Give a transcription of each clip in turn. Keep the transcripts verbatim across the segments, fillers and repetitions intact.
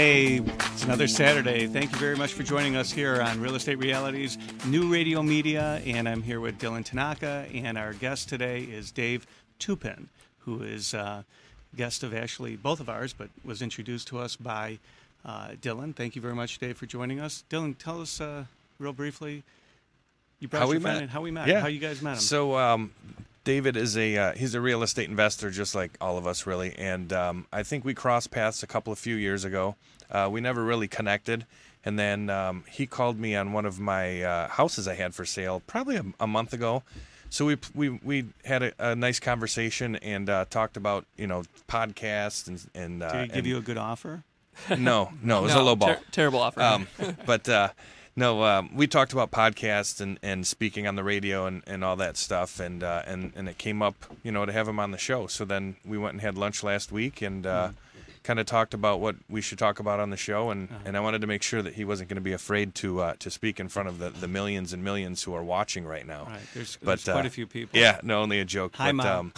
Hey, it's another Saturday. Thank you very much for joining us here on Real Estate Realities, New Radio Media, and I'm here with Dylan Tanaka, and our guest today is Dave Toupin, who is a guest of Ashley, both of ours, but was introduced to us by uh, Dylan. Thank you very much, Dave, for joining us. Dylan, tell us uh, real briefly you brought how, your we met. In, how we met, yeah. how you guys met him. So um, David is a uh, he's a real estate investor, just like all of us, really. And um, I think we crossed paths a couple of few years ago. Uh, we never really connected. And then um, he called me on one of my uh, houses I had for sale probably a, a month ago. So we we we had a, a nice conversation and uh, talked about, you know, podcasts and and. Uh, Did he give and, you a good offer? No, no, it was no, a low ball, ter- terrible offer. Um, but. Uh, No, um, we talked about podcasts and, and speaking on the radio and, and all that stuff, and uh, and and it came up, you know, to have him on the show. So then we went and had lunch last week and uh, kind of talked about what we should talk about on the show, and, uh-huh. and I wanted to make sure that he wasn't going to be afraid to uh, to speak in front of the, the millions and millions who are watching right now. Right, there's, but, there's uh, quite a few people. Yeah, no, only a joke. Hi, but, Mom.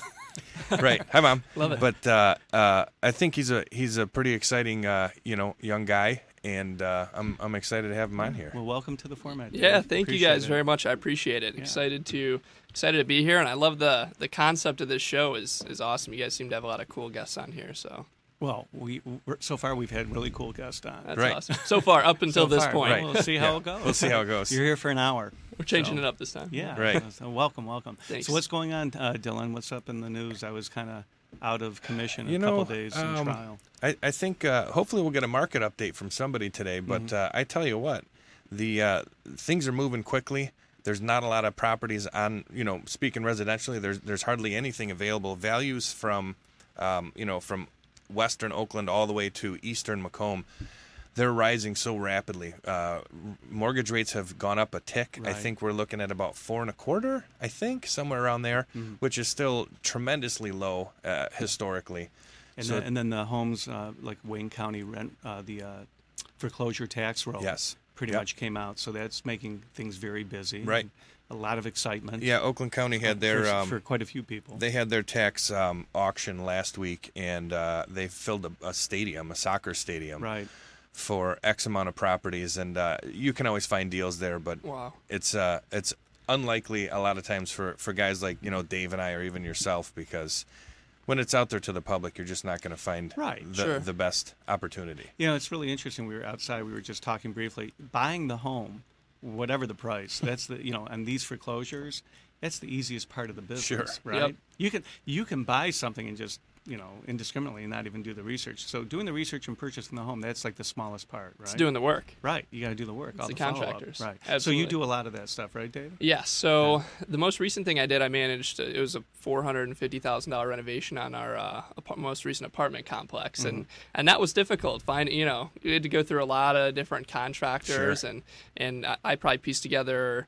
Um, right. Hi, Mom. Love it. But uh, uh, I think he's a he's a pretty exciting, uh, you know, young guy. And uh, I'm I'm excited to have him on here. Well, welcome to the format. Dude. Yeah, thank appreciate you guys it. very much. I appreciate it. Yeah. Excited to excited to be here, and I love the the concept of this show is is awesome. You guys seem to have a lot of cool guests on here. So well, we we're, so far we've had really cool guests on. That's right. awesome. So far, up until so this far, point, right. we'll see how yeah. it goes. We'll see how it goes. You're here for an hour. We're changing so. it up this time. Yeah, right. So, so welcome, welcome. Thanks. So what's going on, uh, Dylan? What's up in the news? I was kind of. out of commission a you know, couple of days in um, trial. I, I think uh, hopefully we'll get a market update from somebody today, but mm-hmm. uh, I tell you what, the uh, things are moving quickly. There's not a lot of properties on, you know, speaking residentially, there's there's hardly anything available. Values from, um, you know, from western Oakland all the way to eastern Macomb, they're rising so rapidly. Uh, mortgage rates have gone up a tick. Right. I think we're looking at about four and a quarter, I think, somewhere around there, mm-hmm. which is still tremendously low uh, historically. And, so, the, and then the homes, uh, like Wayne County rent, uh, the uh, foreclosure tax roll yes. pretty yep. much came out. So that's making things very busy. Right. A lot of excitement. Yeah, Oakland County had their... For, um, for quite a few people. They had their tax um, auction last week, and uh, they filled a, a stadium, a soccer stadium. Right. For X amount of properties, and uh, you can always find deals there, but wow. it's uh, it's unlikely a lot of times for, for guys like, you know, Dave and I, or even yourself, because when it's out there to the public, you're just not going to find right, the, sure. the best opportunity. You know, it's really interesting. We were outside. We were just talking briefly. Buying the home, whatever the price, that's the, you know, and these foreclosures, that's the easiest part of the business, sure. right? Yep. You can you can buy something and just, you know, indiscriminately and not even do the research. So doing the research and purchasing the home, that's like the smallest part, right? It's doing the work. Right. You got to do the work. It's all the, the contractors. Follow-up. Right. Absolutely. So you do a lot of that stuff, right, David? Yeah. So yeah. the most recent thing I did, I managed, it was a four hundred fifty thousand dollars renovation on our uh, most recent apartment complex. Mm-hmm. And, and that was difficult. Find, you know, we had to go through a lot of different contractors. Sure. And, and I probably pieced together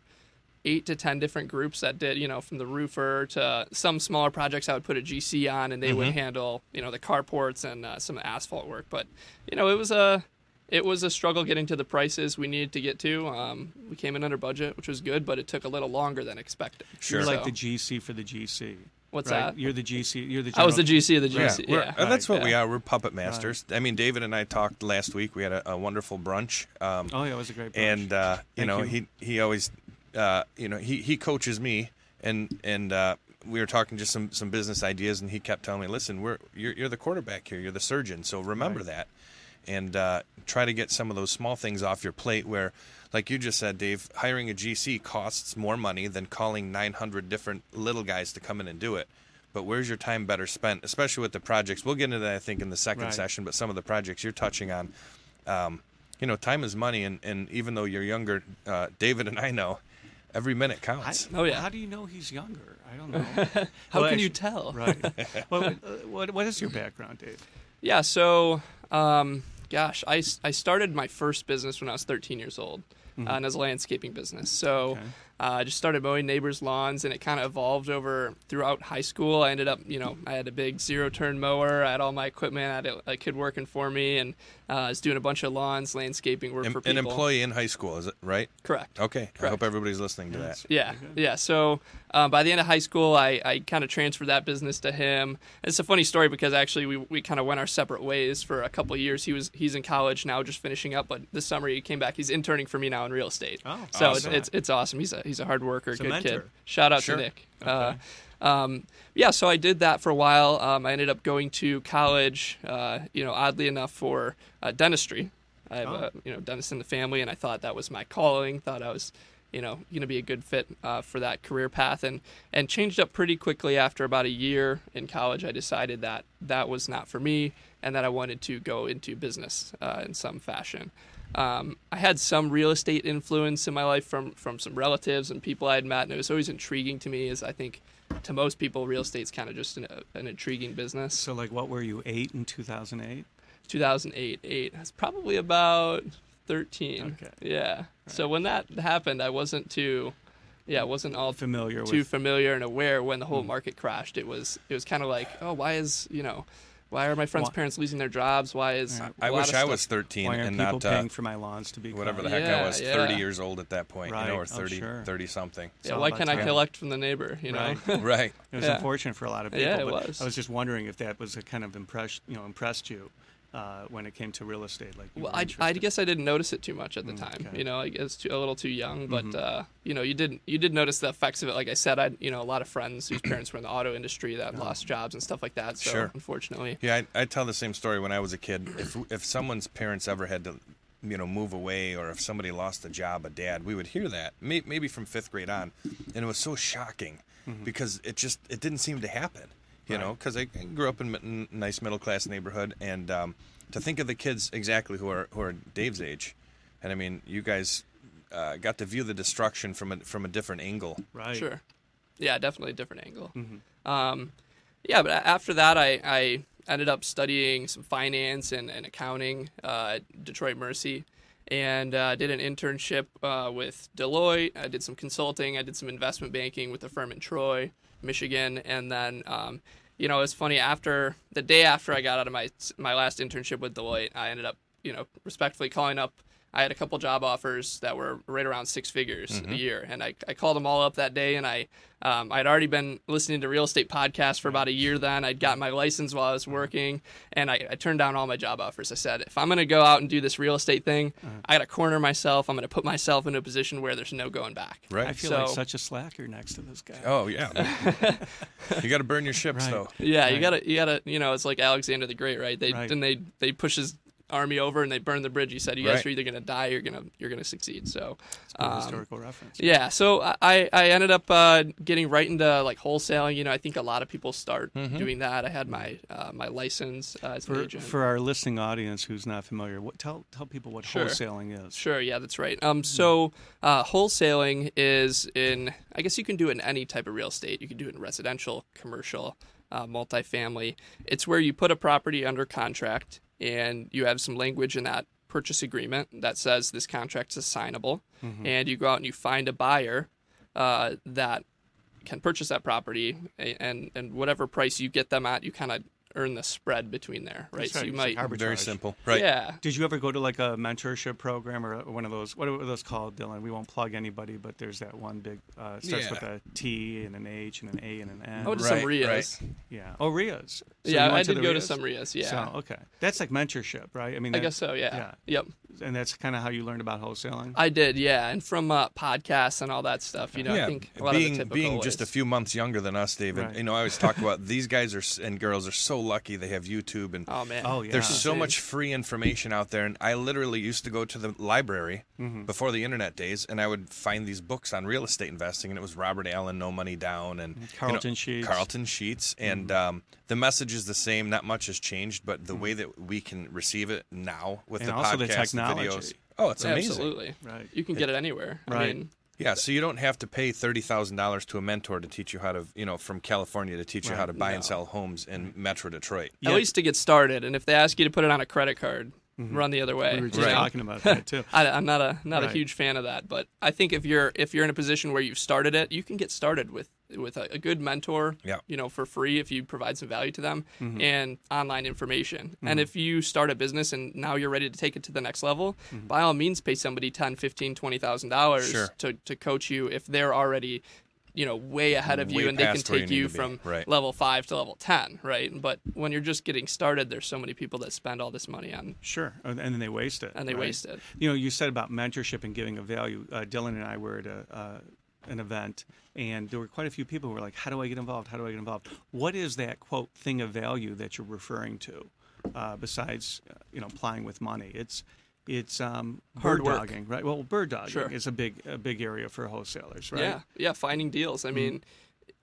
eight to ten different groups that did, you know, from the roofer to some smaller projects I would put a G C on, and they mm-hmm. would handle, you know, the carports and uh, some asphalt work. But, you know, it was a it was a struggle getting to the prices we needed to get to. Um, we came in under budget, which was good, but it took a little longer than expected. Sure. You're like so. the G C for the G C. What's right? that? You're the G C. You're the general. I was the G C of the G C. Yeah, yeah. Right. That's what yeah. we are. We're puppet masters. Right. I mean, David and I talked last week. We had a, a wonderful brunch. Um, oh, yeah, it was a great brunch. And, uh, you Thank know, you. he he always... Uh, you know, he, he coaches me, and and uh, we were talking just some, some business ideas, and he kept telling me, listen, we're you're, you're the quarterback here, you're the surgeon, so remember right. that, and uh, try to get some of those small things off your plate where, like you just said, Dave, hiring a G C costs more money than calling nine hundred different little guys to come in and do it. But where's your time better spent, especially with the projects? We'll get into that, I think, in the second right. session, but some of the projects you're touching on, um, you know, time is money, and, and even though you're younger, uh, David and I know, every minute counts. I, oh yeah. How do you know he's younger? I don't know. How well, can you tell? Right. Well, what what is your background, Dave? Yeah. So, um, gosh, I, I started my first business when I was thirteen years old. mm-hmm. uh, and it was a landscaping business. So I okay. uh, just started mowing neighbors' lawns, and it kind of evolved over throughout high school. I ended up, you know, I had a big zero-turn mower. I had all my equipment. I had a, a kid working for me, and uh, I was doing a bunch of lawns, landscaping work em- for people. An employee in high school, is it right? Correct. Okay. Correct. I hope everybody's listening to yeah, that. Yeah. Yeah. So um, by the end of high school, I, I kind of transferred that business to him. It's a funny story because actually we, we kind of went our separate ways for a couple of years. He was he's in college now, just finishing up, but this summer he came back. He's interning for me now in real estate. Oh, so awesome. it's, it's it's awesome. He's a he's a hard worker, good mentor. Kid. Shout out sure. to Nick. Okay. Uh, um, yeah, so I did that for a while. Um, I ended up going to college, uh, you know, oddly enough for uh, dentistry. I have oh. a you know dentist in the family, and I thought that was my calling. Thought I was you know going to be a good fit uh, for that career path, and and changed up pretty quickly after about a year in college. I decided that that was not for me, and that I wanted to go into business uh, in some fashion. Um, I had some real estate influence in my life from, from some relatives and people I had met, and it was always intriguing to me, as I think to most people, real estate's kind of just an, an intriguing business. So, like, what were you, eight in two thousand eight? two thousand eight, eight. That's probably about thirteen. Okay. Yeah. Right. So when that happened, I wasn't too, yeah, wasn't all familiar too with... familiar and aware when the whole mm. market crashed. It was, it was kind of like, oh, why is, you know... Why are my friends' parents losing their jobs? Why is yeah. I wish I was thirteen Why and not uh, paying for my lawns to be whatever the heck yeah, I was thirty yeah. years old at that point, right. you know, or thirty, oh, sure. thirty something. Yeah, so why can't I collect from the neighbor? You know, right? right. It was yeah. unfortunate for a lot of people. Yeah, it but was. I was just wondering if that was a kind of impress, you know, impressed you uh, when it came to real estate. Like, well, I, I guess I didn't notice it too much at the mm, time. Okay. You know, I guess too, a little too young, but mm-hmm. uh, you know, you did you did notice the effects of it. Like I said, I you know a lot of friends whose parents were in the auto industry that yeah. lost jobs and stuff like that. So sure. unfortunately, yeah, I, I tell the same story when I was a kid. If if someone's parents ever had to, you know, move away, or if somebody lost a job, a dad, we would hear that may, maybe from fifth grade on, and it was so shocking mm-hmm. because it just it didn't seem to happen. You right. know, because I grew up in a nice middle class neighborhood, and um, to think of the kids exactly who are who are Dave's age, and I mean, you guys. Uh, got to view the destruction from a from a different angle. Right. Sure. Yeah, definitely a different angle. Mm-hmm. Um, yeah, but after that, I, I ended up studying some finance and, and accounting uh, at Detroit Mercy, and uh, did an internship uh, with Deloitte. I did some consulting. I did some investment banking with a firm in Troy, Michigan, and then. Um, you know, it was funny. After the day after I got out of my my last internship with Deloitte, I ended up you know respectfully calling up. I had a couple job offers that were right around six figures mm-hmm. a year, and I, I called them all up that day, and I um, I'd already been listening to real estate podcasts for about a year then. I'd gotten my license while I was working, and I, I turned down all my job offers. I said, if I'm going to go out and do this real estate thing, uh-huh. I got to corner myself. I'm going to put myself in a position where there's no going back. Right. I feel so, like such a slacker next to this guy. Oh, yeah. You got to burn your ships, right. though. Yeah, right. you got to, you got to, you know, it's like Alexander the Great, right? They right. Then they, they push his... army over and they burned the bridge. He said, "You guys right. are either going to die, or you're going to you're going to succeed." So, um, historical reference. Yeah. So I, I ended up uh, getting right into like wholesaling. You know, I think a lot of people start mm-hmm. doing that. I had my uh, my license uh, as for, an agent. For our listening audience who's not familiar, what, tell tell people what sure. wholesaling is. Sure. Yeah, that's right. Um. So uh, wholesaling is in. I guess you can do it in any type of real estate. You can do it in residential, commercial, uh, multifamily. It's where you put a property under contract. And you have some language in that purchase agreement that says this contract is assignable. Mm-hmm. And you go out and you find a buyer uh, that can purchase that property. And, and whatever price you get them at, you kind of earn the spread between there, right? That's so right. you might arbitrage. Very simple, right? Yeah. Did you ever go to like a mentorship program or one of those? What are those called, Dylan? We won't plug anybody, but there's that one big uh, starts yeah. with a T and an H and an A and an N. Oh, to right, some R E As. Right. Yeah. Oh, R E As. So yeah, I did go R E As? To some R E As. Yeah. So okay, that's like mentorship, right? I mean, that, I guess so. Yeah. yeah. Yep. And that's kind of how you learned about wholesaling. I did, yeah, and from uh, podcasts and all that stuff. You know, yeah. I think a lot being of the typical being ways. Just a few months younger than us, David. Right. You know, I always talk about these guys are and girls are so lucky they have YouTube and oh, man. Oh, yeah. there's so much free information out there, and I literally used to go to the library mm-hmm. before the internet days, and I would find these books on real estate investing, and it was Robert Allen, No Money Down, and Carleton you know, Sheets. Carleton Sheets, and mm-hmm. um, the message is the same. Not much has changed, but the mm-hmm. way that we can receive it now with and the also podcast, the technology. Videos, oh, it's yeah, amazing! Absolutely, right? You can get it, it anywhere, right? I mean, yeah, so you don't have to pay thirty thousand dollars to a mentor to teach you how to, you know, from California to teach right. you how to buy no. and sell homes in Metro Detroit. At yeah. least to get started. And if they ask you to put it on a credit card, mm-hmm. run the other way. We were just right. talking about that too. I, I'm not a not right. a huge fan of that, but I think if you're if you're in a position where you've started it, you can get started with with a, a good mentor, yeah. you know, for free if you provide some value to them mm-hmm. and online information. Mm-hmm. And if you start a business and now you're ready to take it to the next level, mm-hmm. by all means, pay somebody ten, fifteen, twenty thousand dollars sure. to to coach you if they're already, you know, way ahead of way you, and they can take you, you from right. level five to level ten, right? But when you're just getting started, there's so many people that spend all this money on sure, and then they waste it, and they right? waste it. You know, you said about mentorship and giving of value. Uh, Dylan and I were at a, uh, an event, and there were quite a few people who were like, "How do I get involved? How do I get involved?" What is that quote thing of value that you're referring to? Uh, besides, uh, you know, applying with money, it's It's um, bird dogging, right? Well, bird dogging sure. is a big, a big area for wholesalers, right? Yeah, yeah. Finding deals. I mm-hmm. mean,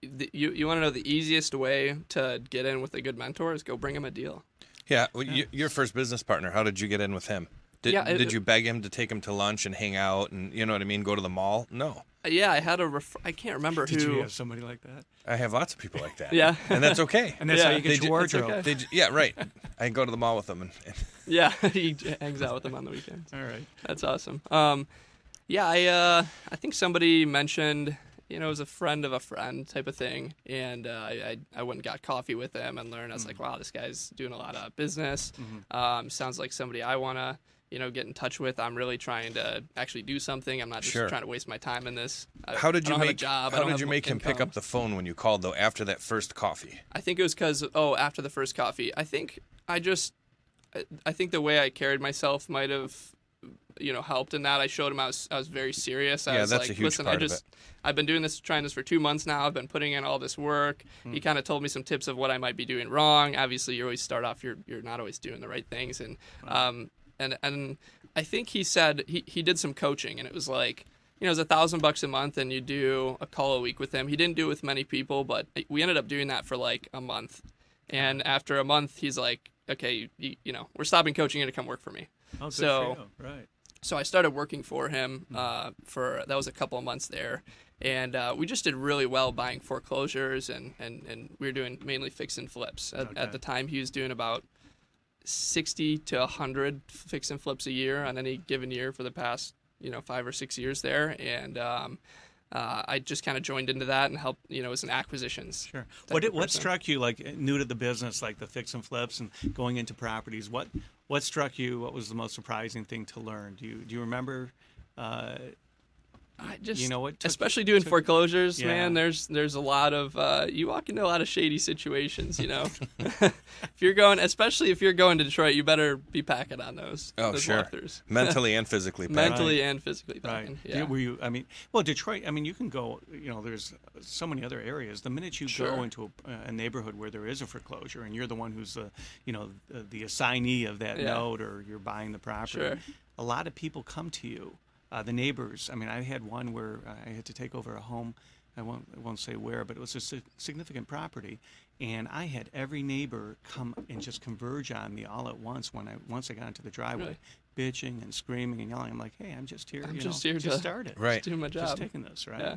the, you you want to know the easiest way to get in with a good mentor is go bring him a deal. Yeah. Well, yeah. You, your first business partner, how did you get in with him? Did yeah, it, did you beg him to take him to lunch and hang out and you know what I mean? Go to the mall? No. Yeah, I had a. Ref- I can't remember did who. Did you have somebody like that? I have lots of people like that. yeah, and that's okay. And that's yeah. how you get they your do, wardrobe. Okay. They, yeah, right. I can go to the mall with them. And, and yeah, he hangs out with them on the weekends. All right, that's awesome. Um, yeah, I uh, I think somebody mentioned, you know, it was a friend of a friend type of thing, and uh, I I went and got coffee with him and learned. I was mm-hmm. like, wow, this guy's doing a lot of business. Mm-hmm. Um, sounds like somebody I wanna. you know, get in touch with. I'm really trying to actually do something. I'm not just sure. trying to waste my time in this. I, how did you I don't make have a job. How did you make income. Him pick up the phone when you called though after that first coffee? I think it was because oh after the first coffee. I think I just I, I think the way I carried myself might have you know helped in that. I showed him I was I was very serious. I yeah, was that's like, a huge listen, part I just of it. I've been doing this trying this for two months now. I've been putting in all this work. Mm. He kind of told me some tips of what I might be doing wrong. Obviously, you always start off you're you're not always doing the right things and um And and I think he said he, he did some coaching, and it was like, you know, it was a thousand bucks a month, and you do a call a week with him. He didn't do it with many people, but we ended up doing that for like a month. And after a month, he's like, okay, you, you know, we're stopping coaching you to come work for me. Oh, so, good for you. Right. So I started working for him uh, for that was a couple of months there. And uh, we just did really well buying foreclosures, and, and, and we were doing mainly fix and flips. At, okay. at the time, he was doing about sixty to one hundred fix and flips a year on any given year for the past, you know, five or six years there. And um, uh, I just kind of joined into that and helped, you know, as an acquisitions. Sure. What did, what struck you, like, new to the business, like the fix and flips and going into properties? What what struck you? What was the most surprising thing to learn? Do you, do you remember? Uh, I just, you know what? Took, especially doing took, foreclosures, yeah. man, there's there's a lot of, uh, you walk into a lot of shady situations, you know. If you're going, especially if you're going to Detroit, you better be packing on those. Oh, those sure. walkthroughs. Mentally and physically packing. Mentally right. and physically packing, right. yeah. yeah. Were you, I mean, well, Detroit, I mean, you can go, you know, there's so many other areas. The minute you sure. go into a, a neighborhood where there is a foreclosure and you're the one who's, uh, you know, the, the assignee of that yeah. note or you're buying the property, sure. a lot of people come to you. Uh, the neighbors. I mean, I had one where I had to take over a home. I won't I won't say where, but it was a si- significant property, and I had every neighbor come and just converge on me all at once when I once I got into the driveway, really? bitching and screaming and yelling. I'm like, hey, I'm just here. I'm you just know, here just to start it. Right. Just doing my job. Just taking this, right? Yeah.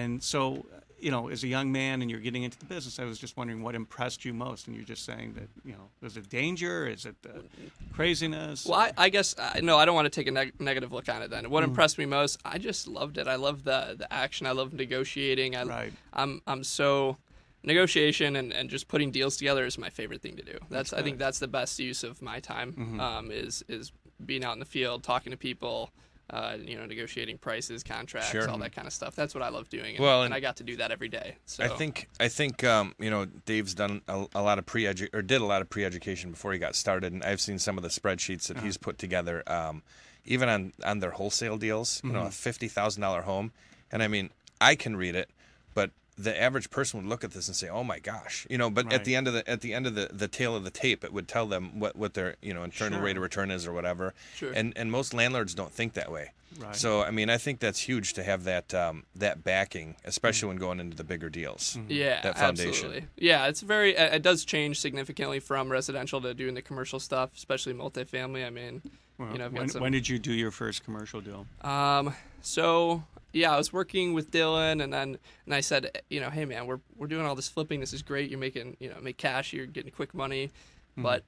And so, you know, as a young man and you're getting into the business, I was just wondering what impressed you most, and you're just saying that, you know, is it danger? Is it the craziness? Well, I, I guess, I, no, I don't want to take a neg- negative look on it then. What mm. impressed me most, I just loved it. I love the the action. I love negotiating. I, right. I'm, I'm so, negotiation and, and just putting deals together is my favorite thing to do. That's, that's I think that's the best use of my time mm-hmm. um, is is being out in the field, talking to people. Uh, you know, negotiating prices, contracts, sure. all that kind of stuff. That's what I love doing, and, well, and, and I got to do that every day. So I think, I think, um, you know, Dave's done a, a lot of pre edu or did a lot of pre-education before he got started, and I've seen some of the spreadsheets that uh-huh. he's put together, um, even on, on their wholesale deals. Mm-hmm. You know, a fifty thousand dollar home, and I mean, I can read it, but the average person would look at this and say, "Oh my gosh," you know. But right. at the end of the at the end of the, the tail of the tape, it would tell them what, what their you know internal sure. rate of return is or whatever. Sure. And and most landlords don't think that way. Right. So I mean, I think that's huge to have that um, that backing, especially mm-hmm. when going into the bigger deals. Mm-hmm. Yeah, that foundation. Absolutely. Yeah, it's very. It does change significantly from residential to doing the commercial stuff, especially multifamily. I mean, well, you know, I've got when, some... when did you do your first commercial deal? Um, so. Yeah, I was working with Dylan, and then and I said, you know, hey man, we're we're doing all this flipping. This is great. You're making you know make cash. You're getting quick money, mm-hmm. but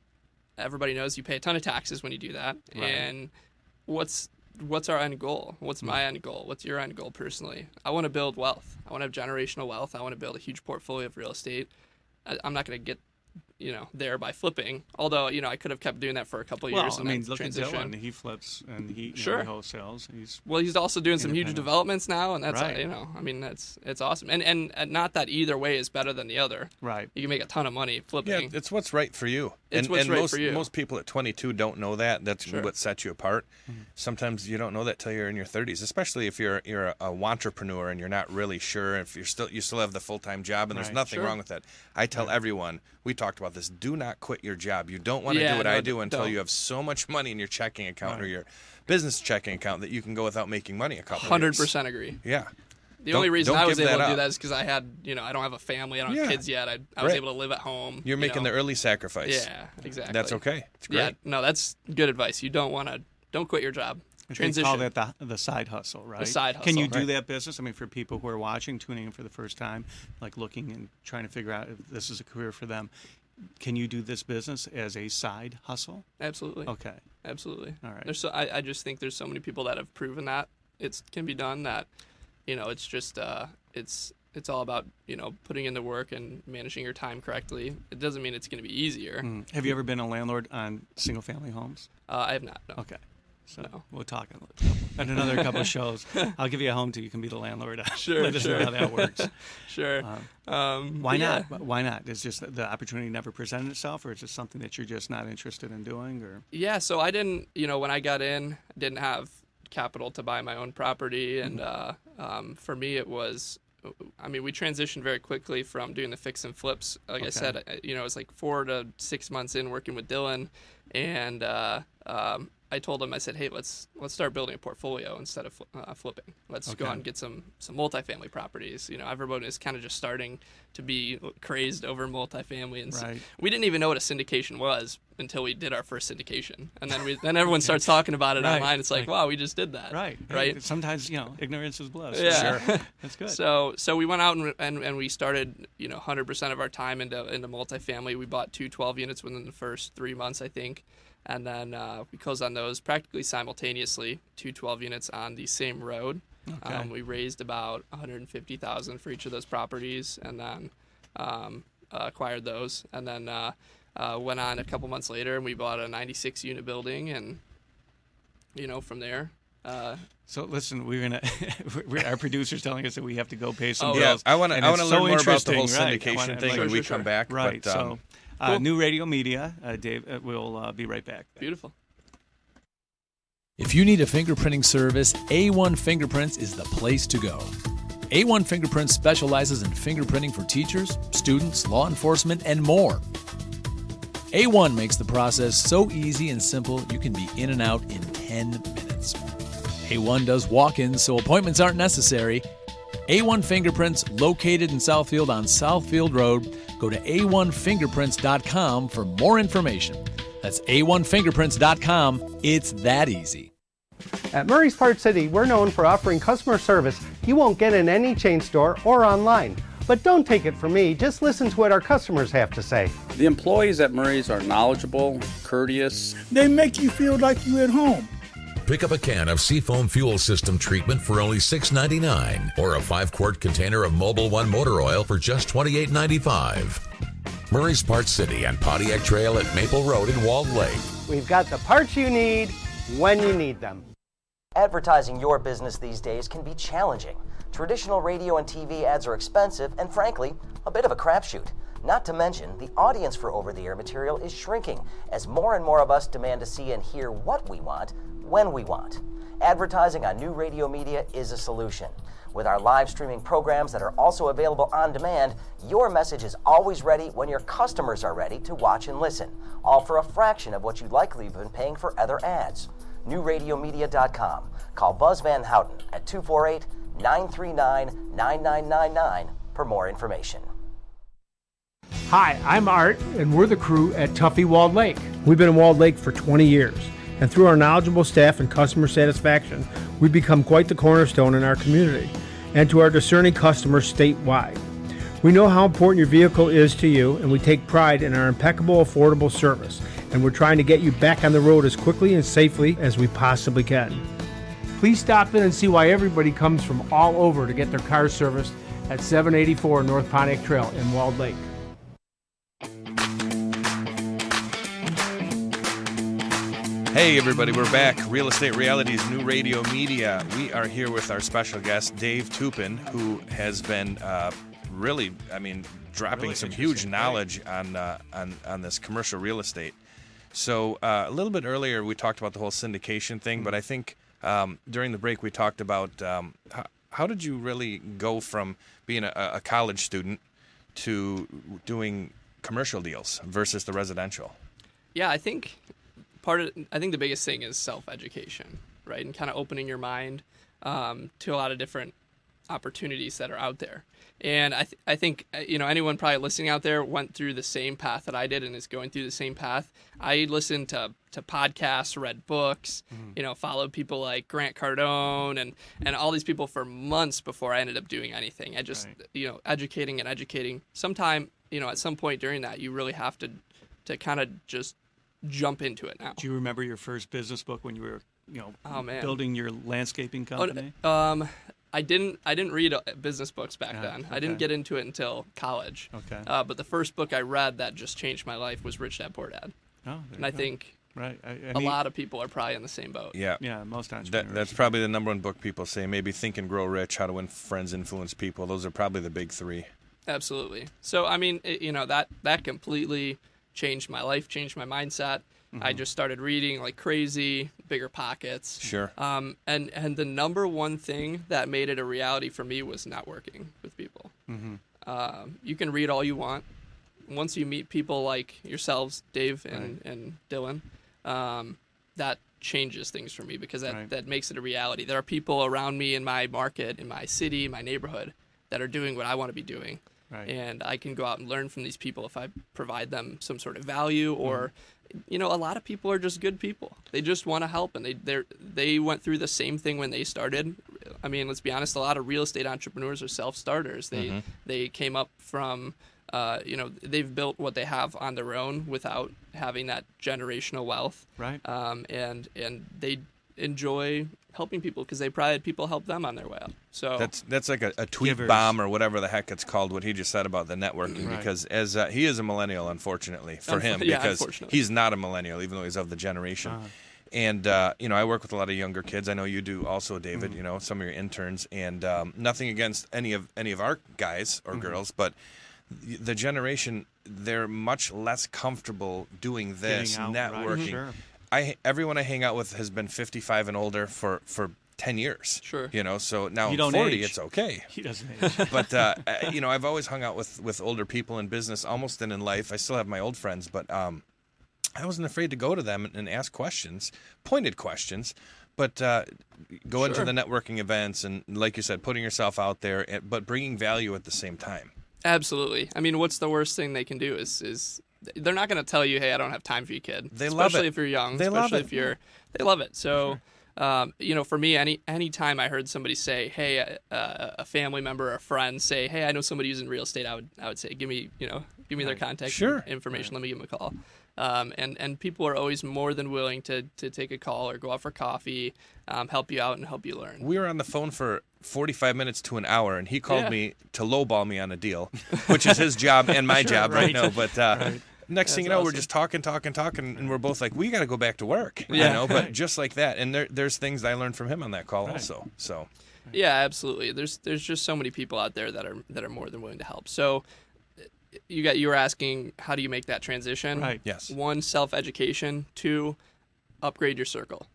everybody knows you pay a ton of taxes when you do that. Right. And what's what's our end goal? What's my mm. end goal? What's your end goal personally? I want to build wealth. I want to have generational wealth. I want to build a huge portfolio of real estate. I, I'm not going to get, you know, there by flipping. Although, you know, I could have kept doing that for a couple of well, years. Well, I mean, look at Dylan. He flips and he sure. know, wholesales. He's well, he's also doing some huge developments now, and that's right. you know, I mean, that's it's awesome. And, and and not that either way is better than the other. Right. You can make a ton of money flipping. Yeah, it's what's right for you. It's and, what's and right most, for you. Most people at twenty-two don't know that. That's sure. what sets you apart. Mm-hmm. Sometimes you don't know that till you're in your thirties, especially if you're you're a, a wantrepreneur and you're not really sure if you're still you still have the full-time job, and right. there's nothing sure. wrong with that. I tell right. everyone, we talked about this, do not quit your job. You don't want to yeah, do what no, I do until don't. you have so much money in your checking account right. or your business checking account that you can go without making money a couple of years. one hundred percent agree. Yeah. The don't, only reason I was able to do that is because I had, you know, I don't have a family. I don't yeah. have kids yet. I, I was right. able to live at home. You're you making know. the early sacrifice. Yeah, exactly. That's okay. It's great. Yeah, no, that's good advice. You don't want to, don't quit your job. Transition. They call that the, the side hustle, right? The side hustle. Can you do right. that business? I mean, for people who are watching, tuning in for the first time, like looking and trying to figure out if this is a career for them, can you do this business as a side hustle? Absolutely. Okay. Absolutely. All right. There's so, I, I just think there's so many people that have proven that it can be done, that, you know, it's just, uh, it's it's all about, you know, putting in the work and managing your time correctly. It doesn't mean it's going to be easier. Mm. Have you ever been a landlord on single-family homes? Uh, I have not, no. Okay. So no. we'll talk on another couple of shows. I'll give you a home to you can be the landlord. Sure, Let us sure. know how that works. Sure. Um, um, why yeah. not? Why not? Is just the opportunity never presented itself, or is it something that you're just not interested in doing? Or yeah, so I didn't. You know, when I got in, I didn't have capital to buy my own property, and mm-hmm. uh, um, for me, it was. I mean, we transitioned very quickly from doing the fix and flips. Like okay. I said, you know, it was like four to six months in working with Dylan, and. Uh, um, I told him, I said, hey, let's let's start building a portfolio instead of uh, flipping. Let's okay. go out and get some some multifamily properties. You know, everyone is kind of just starting to be crazed over multifamily, and right. so we didn't even know what a syndication was until we did our first syndication, and then we then everyone starts talking about it right. online. It's like, right. wow, we just did that, right? Right. Sometimes, you know, ignorance is bliss. Yeah, sure. That's good. So so we went out and and, and we started, you know, one hundred percent of our time into into multifamily. We bought two twelve units within the first three months, I think. And then uh, we closed on those practically simultaneously, two twelve units on the same road. Okay. Um, we raised about one hundred fifty thousand dollars for each of those properties, and then um, uh, acquired those. And then uh, uh, went on a couple months later, and we bought a ninety-six unit building, and, you know, from there. Uh, so listen, we're gonna. We're, our producer's telling us that we have to go pay some oh, bills. Yeah, I want to. I want to learn so more about the whole syndication right. wanna, thing sure, when sure, we sure. come back. Right. But, um, so, uh, cool. New Radio Media. Uh, Dave, uh, we'll uh, be right back. Beautiful. If you need a fingerprinting service, A one Fingerprints is the place to go. A one Fingerprints specializes in fingerprinting for teachers, students, law enforcement, and more. A one makes the process so easy and simple you can be in and out in ten minutes. A one does walk-ins, so appointments aren't necessary. A one Fingerprints, located in Southfield on Southfield Road. Go to A one fingerprints dot com for more information. That's A one fingerprints dot com. It's that easy. At Murray's Park City, we're known for offering customer service you won't get in any chain store or online. But don't take it from me. Just listen to what our customers have to say. The employees at Murray's are knowledgeable, courteous. They make you feel like you're at home. Pick up a can of Seafoam Fuel System Treatment for only six ninety-nine, or a five-quart container of Mobil one motor oil for just twenty-eight ninety-five. Murray's Parts City on Pontiac Trail at Maple Road in Walled Lake. We've got the parts you need when you need them. Advertising your business these days can be challenging. Traditional radio and T V ads are expensive and, frankly, a bit of a crapshoot. Not to mention, the audience for over-the-air material is shrinking as more and more of us demand to see and hear what we want, when we want. Advertising on New Radio Media is a solution. With our live streaming programs that are also available on demand, your message is always ready when your customers are ready to watch and listen, all for a fraction of what you'd likely have been paying for other ads. new radio media dot com. Call Buzz Van Houten at two four eight, nine three nine, nine nine nine nine for more information. Hi, I'm Art, and we're the crew at Tuffy Walled Lake. We've been in Walled Lake for twenty years, and through our knowledgeable staff and customer satisfaction, we've become quite the cornerstone in our community and to our discerning customers statewide. We know how important your vehicle is to you, and we take pride in our impeccable, affordable service and we're trying to get you back on the road as quickly and safely as we possibly can. Please stop in and see why everybody comes from all over to get their car serviced at seven eighty-four North Pontiac Trail in Walled Lake. Hey everybody, we're back. Real Estate Realities, New Radio Media. We are here with our special guest, Dave Toupin, who has been uh, really, I mean, dropping really some huge knowledge right? on, uh, on on this commercial real estate. So uh, a little bit earlier, we talked about the whole syndication thing, mm-hmm. but I think um, during the break we talked about um, how, how did you really go from being a, a college student to doing commercial deals versus the residential? Yeah, I think... Part of, I think the biggest thing is self-education, right? And kind of opening your mind um, to a lot of different opportunities that are out there. And I, th- I think, you know, anyone probably listening out there went through the same path that I did and is going through the same path. I listened to, to podcasts, read books, mm-hmm. you know, followed people like Grant Cardone and, and all these people for months before I ended up doing anything. I just, right. you know, educating and educating. Sometime, you know, at some point during that, you really have to to kind of just jump into it now. Do you remember your first business book when you were, you know, oh, building your landscaping company? Oh, um, I didn't. I didn't read business books back ah, then. Okay. I didn't get into it until college. Okay. Uh, but the first book I read that just changed my life was Rich Dad Poor Dad. Oh, there and you I go. think right. I, I a mean, lot of people are probably in the same boat. Yeah. Yeah. Most times. That, that's probably the number one book people say. Maybe Think and Grow Rich, How to Win Friends, Influence People. Those are probably the big three. Absolutely. So I mean, it, you know, that that completely changed my life, changed my mindset. Mm-hmm. I just started reading like crazy, BiggerPockets. Sure. Um, and, and the number one thing that made it a reality for me was networking with people. Mm-hmm. Um, you can read all you want. Once you meet people like yourselves, Dave and, right. and Dylan, um, that changes things for me because that, right. that makes it a reality. There are people around me in my market, in my city, my neighborhood that are doing what I want to be doing. Right. And I can go out and learn from these people if I provide them some sort of value or, mm. you know, a lot of people are just good people. They just want to help. And they they they went through the same thing when they started. I mean, let's be honest, a lot of real estate entrepreneurs are self-starters. They mm-hmm. they came up from, uh, you know, they've built what they have on their own without having that generational wealth. Right. Um, and, and they enjoy helping people because they probably had people help them on their way up. So that's that's like a, a tweet givers. bomb or whatever the heck it's called, what he just said about the networking, right. because as uh, he is a millennial, unfortunately, for um, him, yeah, because he's not a millennial, even though he's of the generation. Uh-huh. And, uh, you know, I work with a lot of younger kids. I know you do also, David, mm-hmm. you know, some of your interns. And um, nothing against any of any of our guys or mm-hmm. girls, but the generation, they're much less comfortable doing this, out, networking. Right. Sure. I, everyone I hang out with has been fifty-five and older for, for ten years. Sure. You know, so now I'm forty, age. It's okay. He doesn't age. But, uh, I, you know, I've always hung out with, with older people in business, almost than in life. I still have my old friends, but um, I wasn't afraid to go to them and, and ask questions, pointed questions, but uh, go sure. into the networking events and, like you said, putting yourself out there, and, but bringing value at the same time. Absolutely. I mean, what's the worst thing they can do is is... They're not going to tell you, hey, I don't have time for you, kid. They love it. Especially if you're young. They love it. Especially if you're, they love it. So, sure. um, you know, for me, any any time I heard somebody say, hey, uh, a family member or a friend say, hey, I know somebody who's in real estate, I would I would say, give me, you know, give me right. their contact sure. information. Right. Let me give them a call. Um, and, and people are always more than willing to, to take a call or go out for coffee, um, help you out and help you learn. We were on the phone for forty-five minutes to an hour, and he called yeah. me to lowball me on a deal, which is his job and my sure, job right, right now. But uh, right. next That's thing you know, awesome. We're just talking, talking, talking, and we're both like, we got to go back to work, yeah. you know, but right. just like that. And there, there's things that I learned from him on that call right. also. So, yeah, absolutely. There's there's just so many people out there that are that are more than willing to help. So. You got. You were asking, how do you make that transition? Right. Yes. One, self-education. Two, upgrade your circle.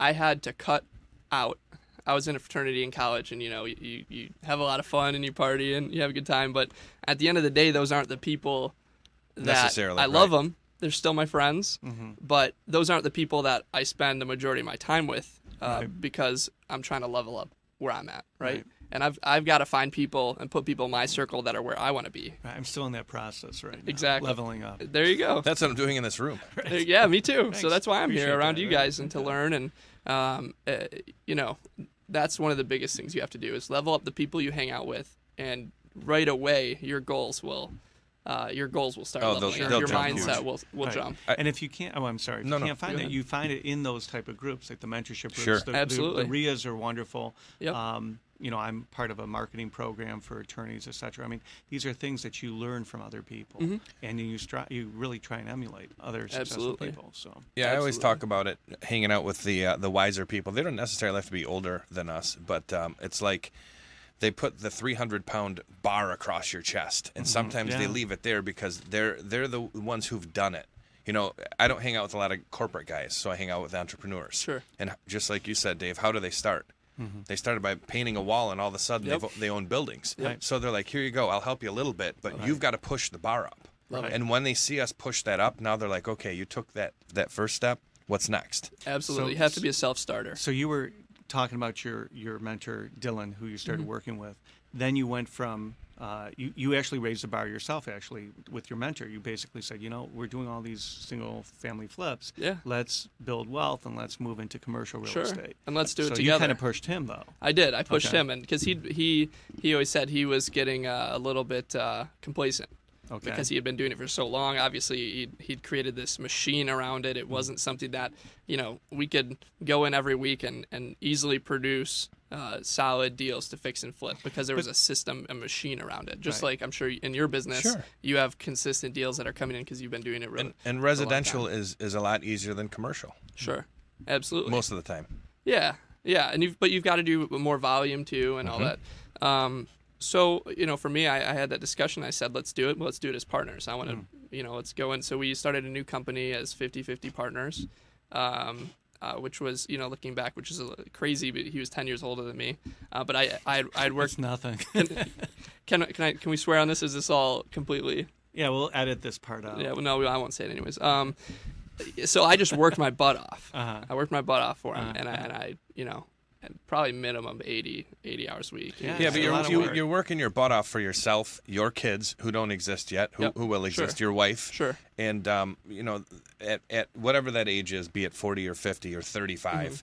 I had to cut out. I was in a fraternity in college, and you know, you, you have a lot of fun and you party and you have a good time. But at the end of the day, those aren't the people that necessarily. I love right. them. They're still my friends, mm-hmm. but those aren't the people that I spend the majority of my time with uh, right. because I'm trying to level up where I'm at. Right. right. And I've I've got to find people and put people in my circle that are where I want to be. I'm still in that process right now. Exactly. Leveling up. There you go. That's what I'm doing in this room. Right. Yeah, me too. Thanks. So that's why I'm Appreciate here around that, you guys right? and to yeah. learn. And, um, uh, you know, that's one of the biggest things you have to do is level up the people you hang out with. And right away, your goals will uh, your goals will start oh, leveling they'll, they'll Your mindset huge. will will right. jump. And if you can't, oh, I'm sorry, if no, you no. can't find it, you find it in those type of groups, like the mentorship groups. Sure. The, Absolutely. The, the R E I As are wonderful. Yep. Um, you know, I'm part of a marketing program for attorneys, et cetera. I mean, these are things that you learn from other people, mm-hmm. and you stri- you really try and emulate other successful Absolutely. people. So yeah, Absolutely. I always talk about it, hanging out with the uh, the wiser people. They don't necessarily have to be older than us, but um, it's like they put the three hundred pound bar across your chest, and mm-hmm. sometimes yeah. they leave it there because they're they're the ones who've done it. You know, I don't hang out with a lot of corporate guys, so I hang out with entrepreneurs. Sure. And just like you said, Dave, how do they start? Mm-hmm. They started by painting a wall, and all of a sudden yep. they own buildings. Yep. So they're like, here you go. I'll help you a little bit, but right. you've got to push the bar up. Right. And when they see us push that up, now they're like, okay, you took that, that first step. What's next? Absolutely. So, you have to be a self-starter. So you were talking about your, your mentor, Dylan, who you started mm-hmm. working with. Then you went from uh, – you, you actually raised the bar yourself, actually, with your mentor. You basically said, you know, we're doing all these single-family flips. Yeah. Let's build wealth and let's move into commercial real sure. estate. And let's do it so together. So you kind of pushed him, though. I did. I pushed okay. him because he, he, he always said he was getting uh, a little bit uh, complacent. Okay. Because he had been doing it for so long. Obviously, he'd, he'd created this machine around it. It wasn't something that, you know, we could go in every week and, and easily produce uh, solid deals to fix and flip because there was a system, a machine around it. Just right. like I'm sure in your business, sure. you have consistent deals that are coming in because you've been doing it really And, and residential is, is a lot easier than commercial. Sure. Absolutely. Most of the time. Yeah. Yeah. And you've, but you've got to do more volume, too, and mm-hmm. all that. Um So, you know, for me, I, I had that discussion. I said, let's do it. Well, let's do it as partners. I want to, mm. you know, let's go in. So we started a new company as fifty-fifty partners, um, uh, which was, you know, looking back, which is a crazy, but he was ten years older than me. Uh, but I, I, I'd worked. That's nothing. can, can, can I, can we swear on this? Is this all completely? Yeah, we'll edit this part out. Yeah, well, no, I won't say it anyways. Um, so I just worked my butt off. Uh-huh. I worked my butt off for him. Uh-huh. And I, and I, you know. And probably minimum eighty, eighty hours a week. Yeah, yeah but you're, you, work. you're working your butt off for yourself, your kids who don't exist yet, who, yep. who will exist, sure. your wife. Sure. And, um, you know, at, at whatever that age is, be it forty or fifty or thirty-five, mm-hmm.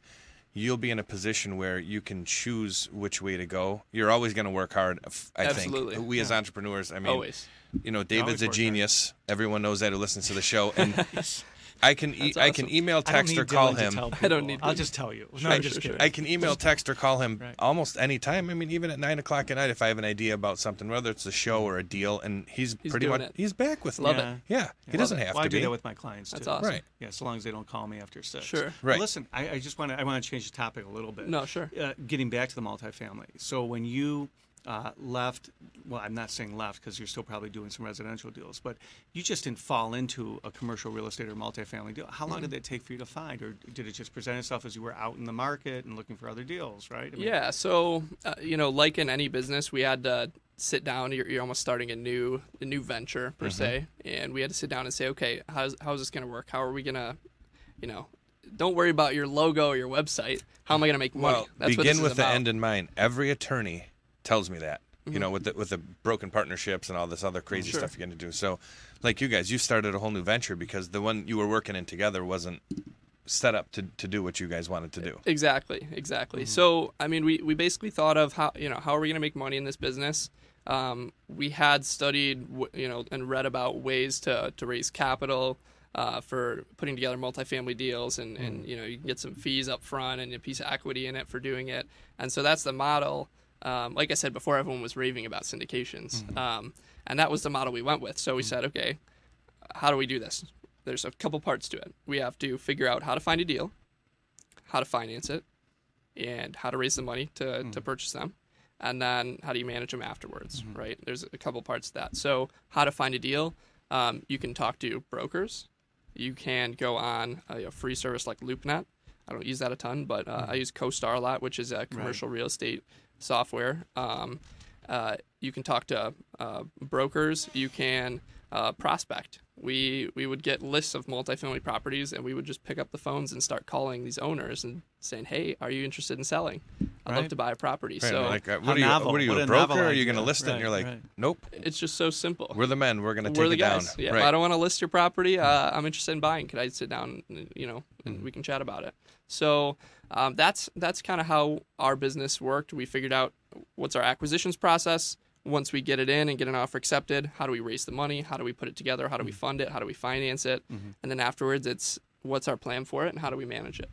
you'll be in a position where you can choose which way to go. You're always going to work hard, I Absolutely. think. We yeah. as entrepreneurs, I mean, always. you know, David's a genius. Hard. Everyone knows that who listens to the show. And I can e- awesome. I can email, text, or call him. I don't need. I'll just tell you. No, I, I'm just kidding. I can email, text, or call him right. almost any time. I mean, even at nine o'clock at night, if I have an idea about something, whether it's a show or a deal, and he's, he's pretty much it. he's back with Love me. Love it. Yeah, yeah. he doesn't it. have well, to I be. I do that with my clients too. That's awesome. Right. Yeah, so long as they don't call me after six. Sure. Right. Well, listen, I, I just want to I want to change the topic a little bit. No, sure. Uh, getting back to the multifamily. So when you. Uh, left, well, I'm not saying left because you're still probably doing some residential deals, but you just didn't fall into a commercial real estate or multifamily deal. How long mm-hmm. did that take for you to find, or did it just present itself as you were out in the market and looking for other deals, right? I mean, yeah, so, uh, you know, like in any business, we had to sit down. You're, you're almost starting a new a new venture, per mm-hmm. se, and we had to sit down and say, okay, how's, how's this going to work? How are we going to, you know, don't worry about your logo or your website. How am I going to make money? Well, That's begin what this with is the about. end in mind. Every attorney tells me that, mm-hmm. you know, with the, with the broken partnerships and all this other crazy sure. stuff you're going to do. So, like you guys, you started a whole new venture because the one you were working in together wasn't set up to, to do what you guys wanted to do. Exactly, exactly. Mm-hmm. So, I mean, we, we basically thought of how, you know, how are we going to make money in this business? Um, we had studied, you know, and read about ways to, to raise capital uh, for putting together multifamily deals and, mm-hmm. and, you know, you can get some fees up front and a piece of equity in it for doing it. And so that's the model. Um, like I said before, everyone was raving about syndications, mm-hmm. um, and that was the model we went with. So we mm-hmm. said, okay, how do we do this? There's a couple parts to it. We have to figure out how to find a deal, how to finance it, and how to raise the money to, mm-hmm. to purchase them, and then how do you manage them afterwards, mm-hmm. right? There's a couple parts to that. So how to find a deal, um, you can talk to brokers. You can go on a, a free service like LoopNet. I don't use that a ton, but uh, mm-hmm. I use CoStar a lot, which is a commercial right. real estate software. Um, uh, you can talk to uh, brokers. You can uh, prospect. We we would get lists of multifamily properties, and we would just pick up the phones and start calling these owners and saying, "Hey, are you interested in selling? I'd right. love to buy a property." Right. So, like, what, are you, what are you? What a, a broker? Are you going to list yeah. it? And you're like, right. "Nope." It's just so simple. We're the men. We're going to take We're the it guys. down. Yeah. Right. If I don't want to list your property. Uh, I'm interested in buying. Could I sit down? And, you know, and mm-hmm. we can chat about it. So um, that's that's kind of how our business worked. We figured out what's our acquisitions process, once we get it in and get an offer accepted, how do we raise the money? How do we put it together? How do we fund it? How do we finance it? Mm-hmm. And then afterwards, it's what's our plan for it and how do we manage it?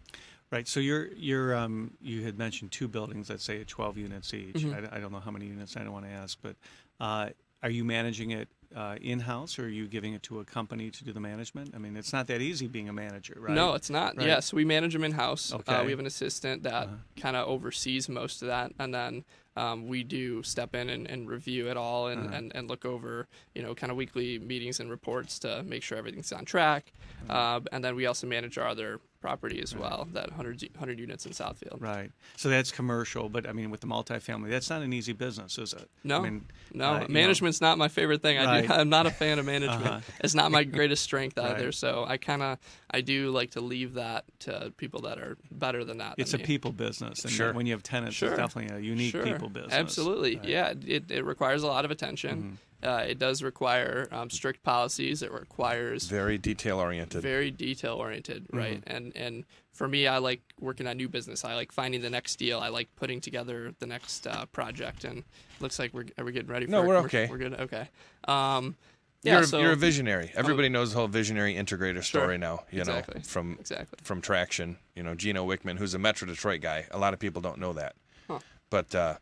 Right. So you're you're um, you had mentioned two buildings, let's say at twelve units each. Mm-hmm. I, I don't know how many units. I don't want to ask, but uh, are you managing it uh, in-house, or are you giving it to a company to do the management? I mean, it's not that easy being a manager, right? No, it's not. Right? Yes, we manage them in-house. Okay. Uh, we have an assistant that uh-huh. kind of oversees most of that, and then um, we do step in and, and review it all, and, uh-huh. and, and look over, you know, kind of weekly meetings and reports to make sure everything's on track. Uh-huh. Uh, and then we also manage our other property as right. well, that one hundred, one hundred units in Southfield. Right. So that's commercial, but I mean, with the multifamily, that's not an easy business, is it? No, I mean, no. Uh, Management's know. not my favorite thing. Right. I do, I'm not a fan of management. Uh-huh. It's not my greatest strength either. Right. So I kind of, I do like to leave that to people that are better than that. It's than a me. people business. And sure. when you have tenants, sure. it's definitely a unique sure. people business. Absolutely. Right. Yeah. It, it requires a lot of attention. Mm-hmm. Uh, it does require um, strict policies. It requires very detail oriented. Very detail oriented, right? Mm-hmm. And and for me, I like working on new business. I like finding the next deal. I like putting together the next uh, project. And it looks like we're are we getting ready? For No, we're okay. We're, we're good. Okay. Um, yeah. You're, so, you're a visionary. Everybody oh, knows the whole visionary integrator story sure. now. You exactly. know, from exactly. from Traction. You know, Gino Wickman, who's a Metro Detroit guy. A lot of people don't know that, huh. but. Uh,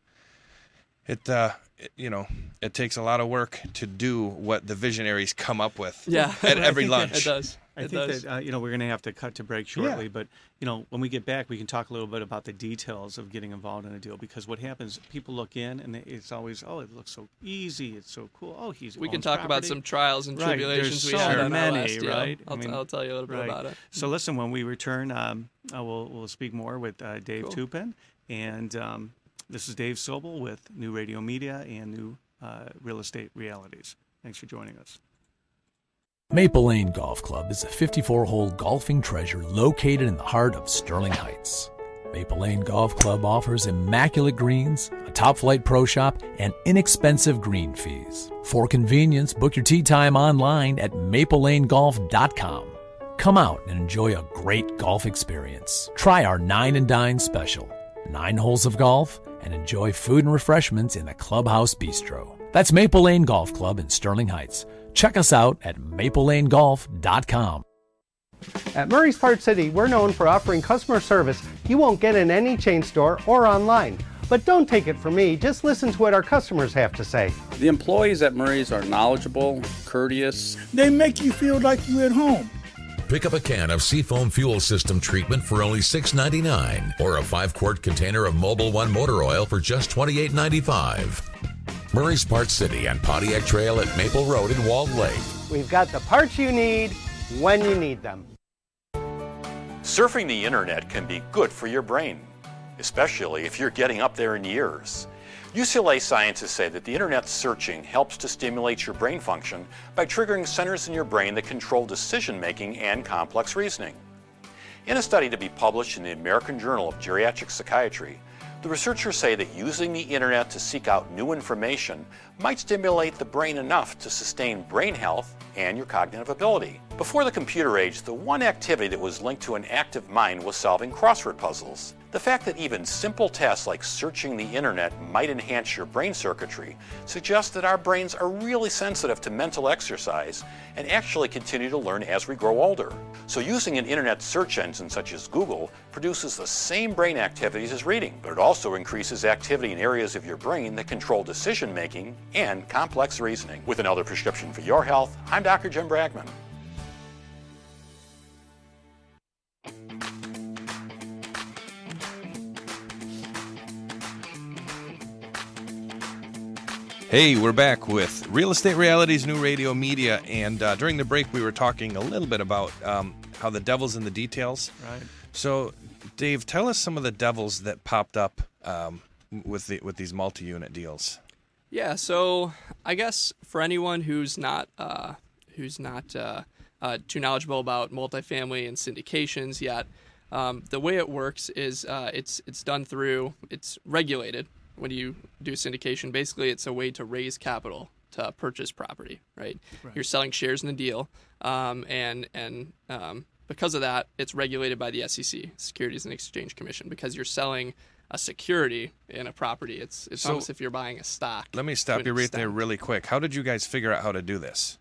It, uh, it, you know, it takes a lot of work to do what the visionaries come up with yeah. at every lunch. That, it does. I it think does. that, uh, you know, we're going to have to cut to break shortly. Yeah. But, you know, when we get back, we can talk a little bit about the details of getting involved in a deal. Because what happens, people look in and it's always, oh, it looks so easy. It's so cool. Oh, he's We can talk property. about some trials and tribulations right. we so had on many, our last deal. Right? I'll, I mean, t- I'll tell you a little bit right. about it. So listen, when we return, um, uh, we'll, we'll speak more with uh, Dave cool. Toupin and... Um, This is Dave Sobel with New Radio Media and New uh, Real Estate Realities. Thanks for joining us. Maple Lane Golf Club is a fifty-four hole golfing treasure located in the heart of Sterling Heights. Maple Lane Golf Club offers immaculate greens, a top-flight pro shop, and inexpensive green fees. For convenience, book your tee time online at maple lane golf dot com. Come out and enjoy a great golf experience. Try our Nine and Dine special, nine holes of golf, and enjoy food and refreshments in the Clubhouse Bistro. That's Maple Lane Golf Club in Sterling Heights. Check us out at maple lane golf dot com. At Murray's Park City, we're known for offering customer service you won't get in any chain store or online. But don't take it from me. Just listen to what our customers have to say. The employees at Murray's are knowledgeable, courteous. They make you feel like you're at home. Pick up a can of Seafoam Fuel System Treatment for only six ninety-nine, or a five-quart container of Mobil one motor oil for just twenty-eight ninety-five. Murray's Parts City and Pontiac Trail at Maple Road in Walled Lake. We've got the parts you need when you need them. Surfing the internet can be good for your brain, especially if you're getting up there in years. U C L A scientists say that the internet searching helps to stimulate your brain function by triggering centers in your brain that control decision-making and complex reasoning. In a study to be published in the American Journal of Geriatric Psychiatry, the researchers say that using the internet to seek out new information might stimulate the brain enough to sustain brain health and your cognitive ability. Before the computer age, the one activity that was linked to an active mind was solving crossword puzzles. The fact that even simple tasks like searching the internet might enhance your brain circuitry suggests that our brains are really sensitive to mental exercise and actually continue to learn as we grow older. So using an internet search engine such as Google produces the same brain activities as reading, but it also increases activity in areas of your brain that control decision-making and complex reasoning. With another prescription for your health, I'm Doctor Jim Bragman. Hey, we're back with Real Estate Realities, New Radio Media, and uh, during the break we were talking a little bit about um, how the devil's in the details. Right. So, Dave, tell us some of the devils that popped up um, with the, with these multi-unit deals. Yeah. So, I guess for anyone who's not uh, who's not uh, uh, too knowledgeable about multifamily and syndications yet, um, the way it works is uh, it's it's done through it's regulated. When you do syndication, basically it's a way to raise capital to purchase property, right? right. You're selling shares in the deal, um, and and um, because of that, it's regulated by the S E C, Securities and Exchange Commission, because you're selling a security in a property. It's it's so, almost if you're buying a stock. Let me stop you right there really quick. How did you guys figure out how to do this?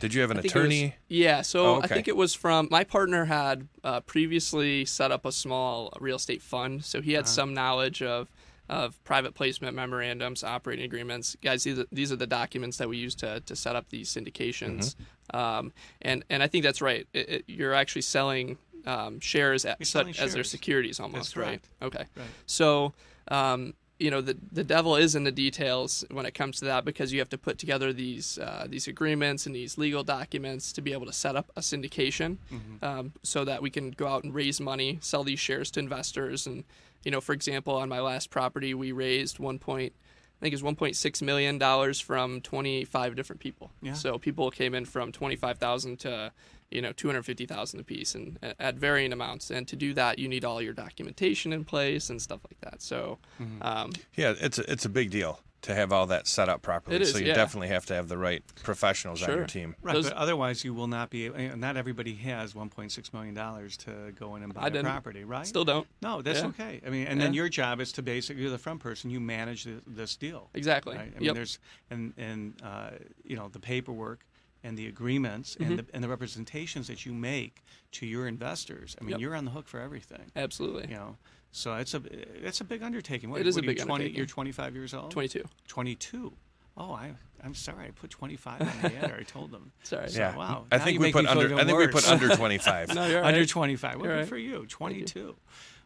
Did you have an attorney? Was, yeah, so oh, okay. I think it was from, my partner had uh, previously set up a small real estate fund, so he had uh-huh. some knowledge of of private placement memorandums, operating agreements. Guys, these are, these are the documents that we use to to set up these syndications. Mm-hmm. Um, and, and I think that's right. It, it, you're actually selling um, shares at, selling as shares. Their securities almost, that's right? Correct. Okay. Right. So, um, you know, the the devil is in the details when it comes to that, because you have to put together these uh, these agreements and these legal documents to be able to set up a syndication, mm-hmm. um, so that we can go out and raise money, sell these shares to investors. And, you know, for example, on my last property, we raised one point, I think it was one point six million dollars from twenty-five different people. Yeah. So people came in from twenty-five thousand to, you know, two hundred fifty thousand apiece, and at varying amounts. And to do that, you need all your documentation in place and stuff like that. So, mm-hmm. um, yeah, it's a, it's a big deal to have all that set up properly. It is, so you yeah. definitely have to have the right professionals sure. on your team. Right, Those, but otherwise you will not be able, not everybody has one point six million dollars to go in and buy a property, right? Still don't. No, that's yeah. okay. I mean, and yeah. then your job is to basically, you're the front person, you manage the, this deal. Exactly. Right? I mean, yep. there's, and, and uh, you know, the paperwork and the agreements mm-hmm. and, the, and the representations that you make to your investors. I mean, yep. you're on the hook for everything. Absolutely. You know. So it's a it's a big undertaking. What, it is what a big you, twenty, undertaking. You're twenty-five years old? twenty-two. twenty-two. Oh, I I'm sorry. I put twenty-five on the ad. I told them. Sorry. So, yeah. Wow. I think we put under. I think worse. we put under twenty-five. No, you're right. Under twenty-five. Well, good right. for you. twenty-two. You.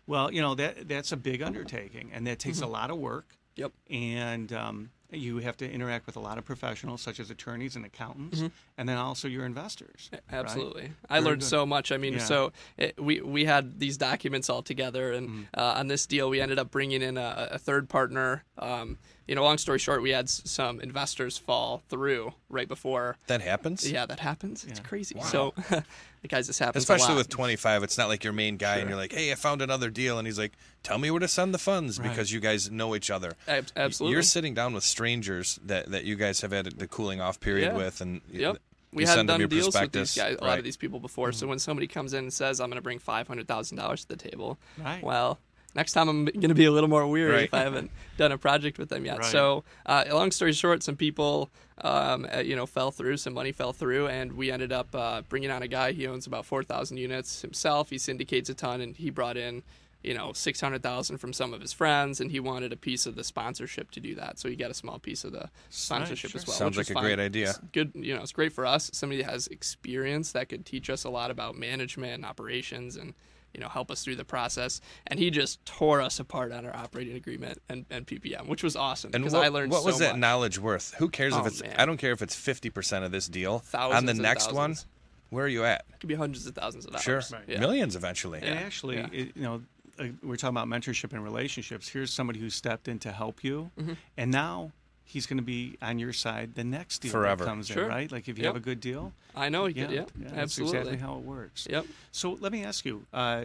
Well, you know that that's a big undertaking, and that takes mm-hmm. a lot of work. Yep. And um, you have to interact with a lot of professionals, such as attorneys and accountants, mm-hmm. and then also your investors. Absolutely. Right? I Very learned good. so much. I mean, yeah. so it, we we had these documents all together, and mm-hmm. uh, on this deal, we ended up bringing in a, a third partner. Um, you know, long story short, we had s- some investors fall through right before. That happens? Yeah, that happens. Yeah. It's crazy. Wow. So, guys, this happens especially a lot. With twenty-five. It's not like your main guy, sure. and you're like, hey, I found another deal. And he's like, tell me where to send the funds, right. because you guys know each other. Ab- absolutely. You're sitting down with strangers that, that you guys have had the cooling off period yeah. with. And yep. we hadn't done deals with these guys, a right. lot of these people before. Mm-hmm. So when somebody comes in and says, I'm going to bring five hundred thousand dollars to the table, right. well, next time I'm going to be a little more weary right. if I haven't done a project with them yet. Right. So uh, long story short, some people, um, you know, fell through, some money fell through, and we ended up uh, bringing on a guy. He owns about four thousand units himself. He syndicates a ton, and he brought in, you know, six hundred thousand from some of his friends, and he wanted a piece of the sponsorship to do that. So he got a small piece of the sponsorship right, sure. as well. Sounds like a fine. great idea. It's good, you know, it's great for us. Somebody that has experience that could teach us a lot about management and operations and, you know, help us through the process. And he just tore us apart on our operating agreement and, and P P M, which was awesome because I learned so much. What was that knowledge worth? Who cares if it's, I don't care if it's fifty percent of this deal. On the next one, where are you at? It could be hundreds of thousands of dollars. Sure. Right. Yeah. Millions eventually. And actually, yeah. it, you know, we're talking about mentorship and relationships. Here's somebody who stepped in to help you. Mm-hmm. And now he's going to be on your side the next deal Forever. that comes sure. in, right? Like if you yep. have a good deal. I know, you yeah, could, yeah. yeah that's absolutely. That's exactly how it works. Yep. So let me ask you, uh,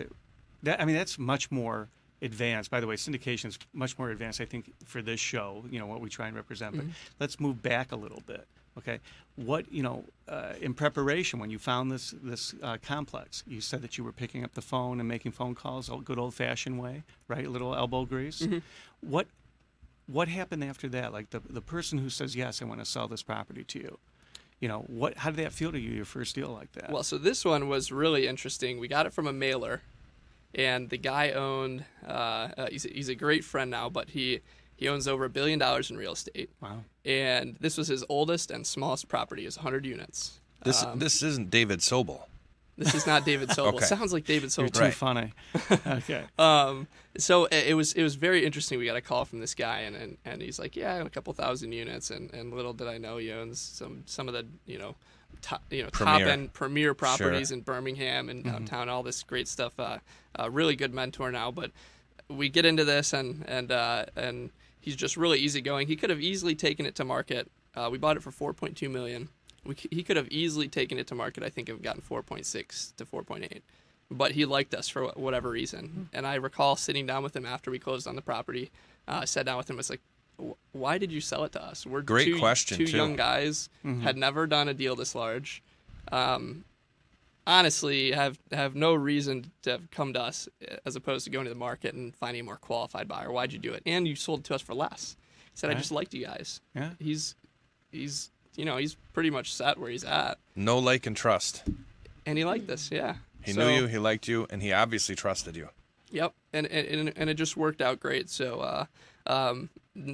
that, I mean, that's much more advanced. By the way, syndication is much more advanced, I think, for this show, you know, what we try and represent. Mm-hmm. But let's move back a little bit, okay? What, you know, uh, in preparation, when you found this, this uh, complex, you said that you were picking up the phone and making phone calls a good old-fashioned way, right? A little elbow grease. Mm-hmm. What... What happened after that? Like the the person who says, yes, I want to sell this property to you. You know, what? How did that feel to you, your first deal like that? Well, so this one was really interesting. We got it from a mailer, and the guy owned, uh, uh, he's, he's a great friend now, but he, he owns over a billion dollars in real estate. Wow. And this was his oldest and smallest property, is one hundred units. This um, this isn't David Sobel. This is not David Sobel. Okay. It sounds like David Sobel. You're too right. funny. Okay. Um, so it, it was it was very interesting. We got a call from this guy, and, and, and he's like, yeah, I own a couple thousand units, and, and little did I know he owns some some of the you know top you know premier. top end premier properties sure. in Birmingham and downtown. Mm-hmm. All this great stuff. Uh, a really good mentor now. But we get into this, and and uh, and he's just really easygoing. He could have easily taken it to market. Uh, we bought it for four point two million dollars. We, he could have easily taken it to market. I think I've gotten four point six to four point eight, but he liked us for whatever reason. Mm-hmm. And I recall sitting down with him after we closed on the property. I uh, sat down with him. I was like, "Why did you sell it to us? We're great two, question. Two too. young guys mm-hmm. had never done a deal this large. Um, honestly have have no reason to have come to us as opposed to going to the market and finding a more qualified buyer. Why'd you do it? And you sold it to us for less. He said, right. I just liked you guys. Yeah. He's, he's, you know, he's pretty much set where he's at. No like and trust. And he liked this, yeah. He so, knew you, he liked you, and he obviously trusted you. Yep, and and, and it just worked out great. So uh, um,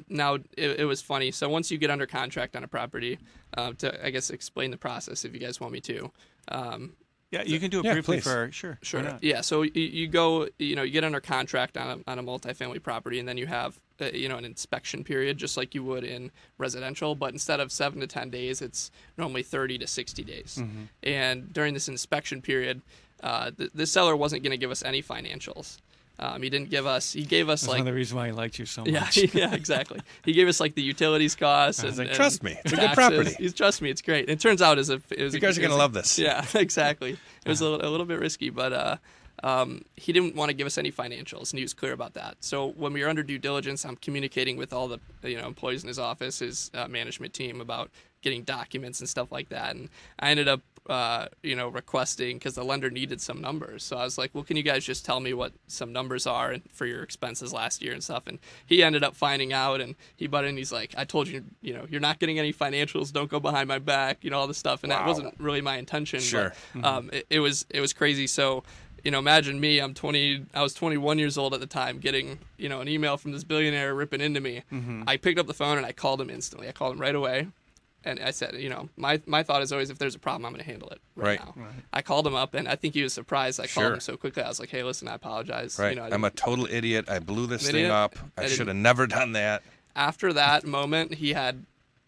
now it, it was funny. So once you get under contract on a property, uh, to I guess explain the process if you guys want me to. Um, yeah, you can do it yeah, briefly please. for sure. Sure. Yeah. So you, you go, you know, you get under contract on a, on a multifamily property, and then you have uh, you know an inspection period, just like you would in residential, but instead of seven to ten days, it's normally thirty to sixty days. Mm-hmm. And during this inspection period, uh, the, the seller wasn't going to give us any financials. Um, he didn't give us. He gave us That's like one of the reasons why he liked you so much. Yeah, yeah, exactly. He gave us like the utilities costs. I was and, like, trust and me, it's taxes. A good property. He's trust me, it's great. And it turns out as a it was you guys a, are gonna a, love this. Yeah, exactly. It was a, a little bit risky, but uh, um, he didn't want to give us any financials, and he was clear about that. So when we were under due diligence, I'm communicating with all the you know employees in his office, his uh, management team about getting documents and stuff like that, and I ended up. Uh, you know, requesting because the lender needed some numbers. So I was like, well, can you guys just tell me what some numbers are for your expenses last year and stuff? And he ended up finding out and he butted in. He's like, I told you, you know, you're not getting any financials. Don't go behind my back, you know, all this stuff. And wow. That wasn't really my intention. Sure. But, mm-hmm. um, it, it was, it was crazy. So, you know, imagine me, I'm twenty, I was twenty-one years old at the time getting, you know, an email from this billionaire ripping into me. Mm-hmm. I picked up the phone and I called him instantly. I called him right away. And I said, you know, my my thought is always if there's a problem, I'm going to handle it right, right. now. Right. I called him up, and I think he was surprised I called sure. him so quickly. I was like, hey, listen, I apologize. Right. You know, I I'm a total idiot. I blew this thing up. I, I should have never done that. After that moment, he had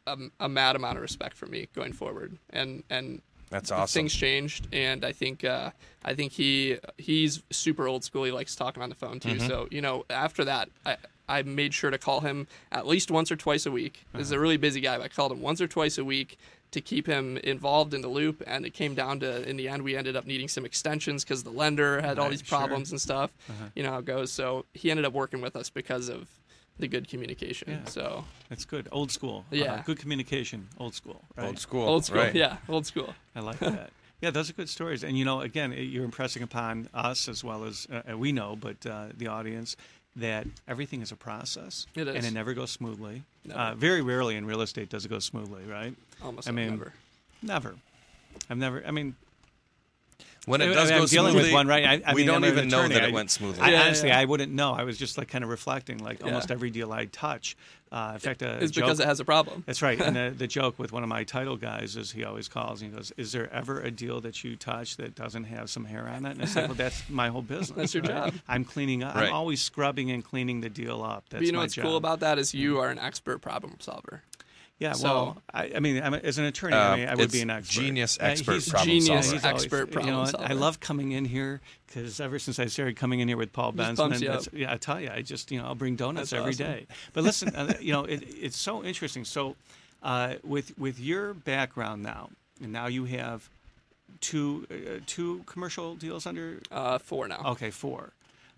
a, a mad amount of respect for me going forward. And and that's awesome. Things changed, and I think uh, I think he he's super old school. He likes talking on the phone, too. Mm-hmm. So, you know, after that, I I made sure to call him at least once or twice a week. This is a really busy guy, but I called him once or twice a week to keep him involved in the loop. And it came down to, in the end, we ended up needing some extensions because the lender had all right, these problems sure. and stuff. Uh-huh. You know how it goes. So he ended up working with us because of the good communication. Yeah. So that's good. Old school. Yeah. Uh, good communication. Old school. Right? Old school. Old school. Right. Yeah. Old school. I like that. Yeah, those are good stories. And, you know, again, you're impressing upon us as well as uh, we know, but uh, the audience that everything is a process, it is. And it never goes smoothly. Never. Uh, very rarely in real estate does it go smoothly, right? Almost I mean, never. Never. I've never, I mean... When it I, does I mean, go I'm dealing smoothly, with one, right? I, I we mean, don't even know that it I, went smoothly. I, yeah, honestly, yeah. I wouldn't know. I was just like kind of reflecting, like yeah. almost every deal I touch. Uh, in fact, a It's joke, because it has a problem. That's right. And the, the joke with one of my title guys is he always calls and he goes, is there ever a deal that you touch that doesn't have some hair on it? And I said, well, that's my whole business. That's your right? job. I'm cleaning up. Right. I'm always scrubbing and cleaning the deal up. That's but you know my what's job. Cool about that is you are an expert problem solver. Yeah, so, well, I, I mean, I'm, as an attorney, uh, I, mean, I would be an expert. Genius expert uh, he's problem genius solver. Genius expert always, problem you know, solver. I love coming in here because ever since I started coming in here with Paul Benzman, yeah, I tell you, I just, you know, I'll bring donuts that's every awesome. Day. But listen, uh, you know, it, it's so interesting. So uh, with with your background now, and now you have two uh, two commercial deals under? Uh, four now. Okay, four.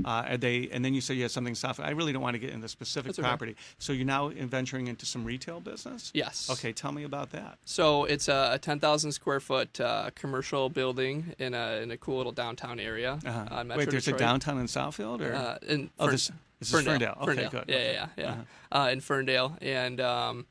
Uh, and they and then you said you had something soft. I really don't want to get into specific That's property. Okay. So you're now venturing into some retail business? Yes. Okay, tell me about that. So it's a ten thousand square foot uh, commercial building in a in a cool little downtown area. Uh-huh. On Metro Wait, there's Detroit. A downtown in Southfield, or uh, in oh, Fer- this, this Ferndale. Is Ferndale. Okay, Ferndale. Good. Yeah, okay. yeah, yeah. Uh-huh. Uh, in Ferndale, and um,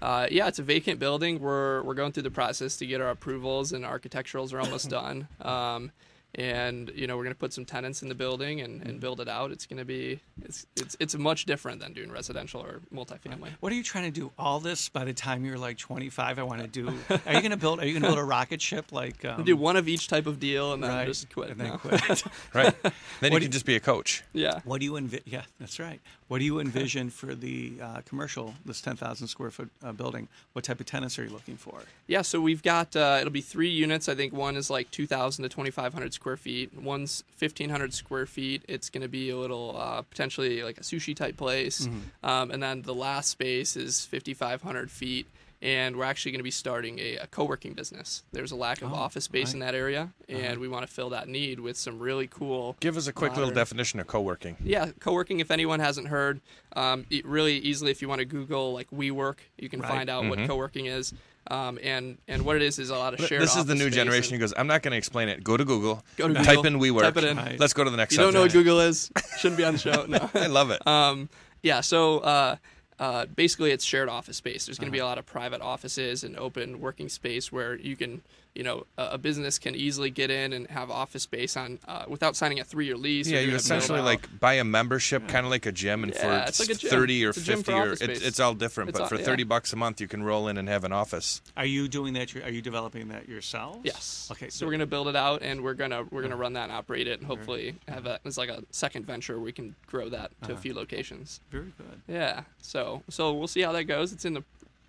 uh, yeah, it's a vacant building. We're we're going through the process to get our approvals, and architecturals are almost done. Um, And, you know, we're going to put some tenants in the building and, and build it out. It's going to be, it's, it's it's much different than doing residential or multifamily. What are you trying to do? All this by the time you're like twenty-five, I want to do, are you going to build, are you going to build a rocket ship? Like, um, do one of each type of deal and then right, just quit. And then no. quit. right. Then what you can you, just be a coach. Yeah. What do you envision? Yeah, that's right. What do you envision for the uh, commercial, this ten thousand square foot uh, building? What type of tenants are you looking for? Yeah. So we've got, uh, it'll be three units. I think one is like two thousand to twenty-five hundred square square feet. One's fifteen hundred square feet. It's going to be a little uh, potentially like a sushi type place. Mm-hmm. Um, and then the last space is fifty-five hundred feet. And we're actually going to be starting a, a co-working business. There's a lack of oh, office space right. in that area. And uh-huh. we want to fill that need with some really cool. Give us a quick modern, little definition of co-working. Yeah. Co-working, if anyone hasn't heard, um, it really easily, if you want to Google like WeWork, you can right. find out mm-hmm. what co-working is. Um, and and what it is is a lot of shared office space. This is the new generation who goes, I'm not going to explain it. Go to Google. Go to Google. Type in WeWork. Type it in. Right. Let's go to the next subject. You don't know what Google is. Shouldn't be on the show. No. I love it. Um, yeah, so uh, uh, basically it's shared office space. There's going to uh-huh. be a lot of private offices and open working space where you can, you know, a, a business can easily get in and have office space on uh, without signing a three-year lease. Yeah, you essentially like buy a membership, yeah. kind of like a gym, and yeah, for like gym. thirty or fifty, or it, it's all different. It's but all, for thirty yeah. bucks a month, you can roll in and have an office. Are you doing that? Are you developing that yourselves? Yes. Okay. So, so we're gonna build it out, and we're gonna we're gonna run that and operate it, and hopefully have a it's like a second venture. We can grow that to uh-huh. a few locations. Very good. Yeah. So so we'll see how that goes. It's in the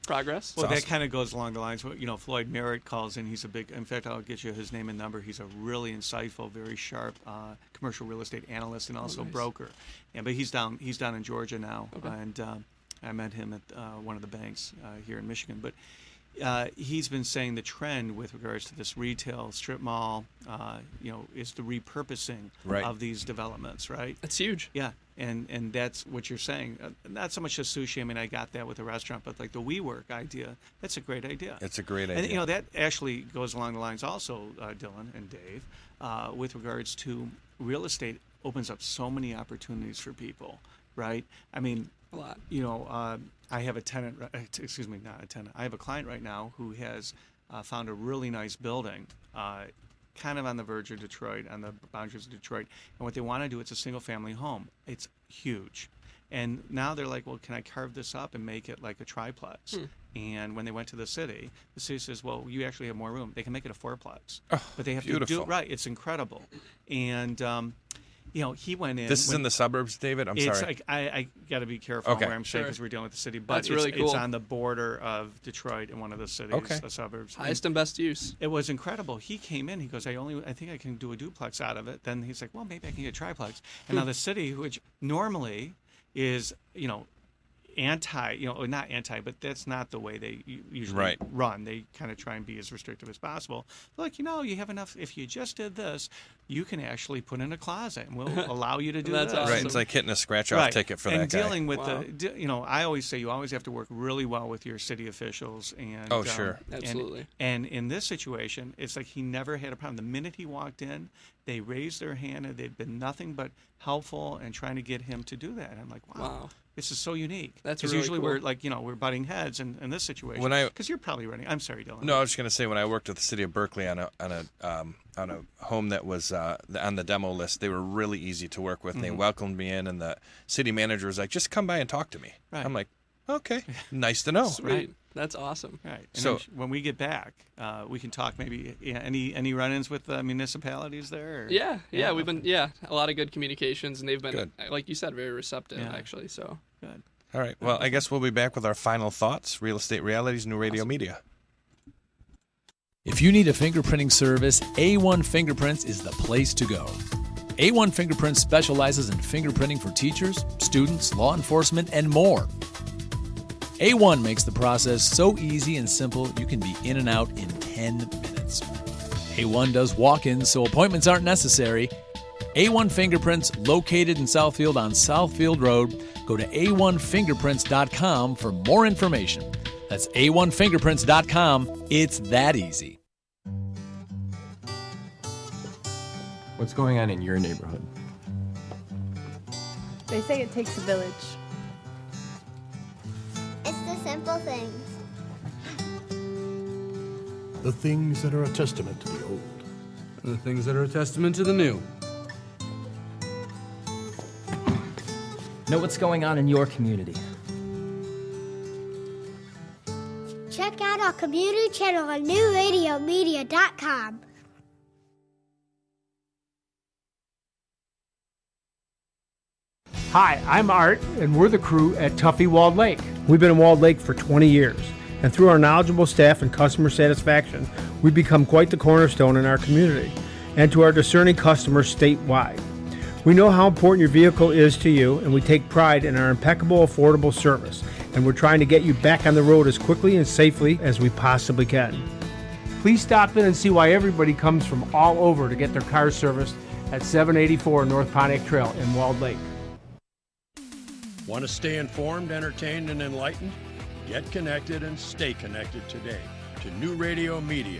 progress. Well, awesome. That kind of goes along the lines. You know, Floyd Merritt calls in. He's a big, in fact, I'll get you his name and number. He's a really insightful, very sharp uh, commercial real estate analyst and also oh, nice. broker. And but he's down, he's down in Georgia now. Okay. And um, I met him at uh, one of the banks uh, here in Michigan. But uh, he's been saying the trend with regards to this retail strip mall, uh, you know, is the repurposing right. of these developments, right? That's huge. Yeah. And and that's what you're saying. Uh, not so much the sushi. I mean, I got that with the restaurant, but like the WeWork idea, that's a great idea. That's a great idea. And, you know, that actually goes along the lines also, uh, Dylan and Dave, uh, with regards to real estate opens up so many opportunities for people, right? I mean, a lot. You know, uh, I have a tenant, excuse me, not a tenant. I have a client right now who has uh, found a really nice building uh kind of on the verge of Detroit, on the boundaries of Detroit. And what they want to do, it's a single-family home. It's huge. And now they're like, well, can I carve this up and make it like a triplex? Hmm. And when they went to the city, the city says, well, you actually have more room. They can make it a fourplex. Oh, but they have beautiful. to do it right. It's incredible. And, um, you know, he went in. This is when, in the suburbs, David? I'm it's sorry. Like, I, I got to be careful okay. where I'm saying sure. because we're dealing with the city. But That's it's, really cool. it's on the border of Detroit in one of the cities, okay. the suburbs. Highest and, and best use. It was incredible. He came in. He goes, I only, I think I can do a duplex out of it. Then he's like, well, maybe I can get a triplex. And now the city, which normally is, you know, anti, you know, not anti, but that's not the way they usually right. run. They kind of try and be as restrictive as possible. Look, you know, you have enough. If you just did this, you can actually put in a closet, and we'll allow you to do that. Awesome. Right, it's like hitting a scratch-off right. ticket for and that guy. And dealing with wow. the, you know, I always say you always have to work really well with your city officials. And oh, um, sure, absolutely. And, and in this situation, it's like he never had a problem. The minute he walked in, they raised their hand, and they've been nothing but helpful and trying to get him to do that. And I'm like, wow. wow. This is so unique. That's really usually cool. we're like, you know, we're butting heads in, in this situation. When I, because you're probably running. I'm sorry, Dylan. No, I was just going to say when I worked with the city of Berkeley on a on a um, on a home that was uh, on the demo list, they were really easy to work with. Mm-hmm. They welcomed me in, and the city manager was like, "Just come by and talk to me." Right. I'm like, "Okay, nice to know." Sweet. Right. That's awesome. Right. And so when we get back, uh, we can talk maybe yeah, any any run-ins with the municipalities there? Or, yeah, yeah, yeah. We've been, yeah, a lot of good communications, and they've been, good. like you said, very receptive, yeah. actually. So good. All right. Well, I guess we'll be back with our final thoughts, Real Estate Realities, New Radio awesome. Media. If you need a fingerprinting service, A one Fingerprints is the place to go. A one Fingerprints specializes in fingerprinting for teachers, students, law enforcement, and more. A one makes the process so easy and simple you can be in and out in ten minutes. A one does walk-ins, so appointments aren't necessary. A one Fingerprints, located in Southfield on Southfield Road. Go to A one fingerprints dot com for more information. That's A one fingerprints dot com. It's that easy. What's going on in your neighborhood? They say it takes a village. It's the simple things. The things that are a testament to the old. And the things that are a testament to the new. Know what's going on in your community. Check out our community channel on new radio media dot com. Hi, I'm Art, and we're the crew at Tuffy Walled Lake. We've been in Walled Lake for twenty years, and through our knowledgeable staff and customer satisfaction, we've become quite the cornerstone in our community and to our discerning customers statewide. We know how important your vehicle is to you, and we take pride in our impeccable, affordable service, and we're trying to get you back on the road as quickly and safely as we possibly can. Please stop in and see why everybody comes from all over to get their car serviced at seven eighty-four North Pontiac Trail in Walled Lake. Want to stay informed, entertained, and enlightened? Get connected and stay connected today to New Radio Media.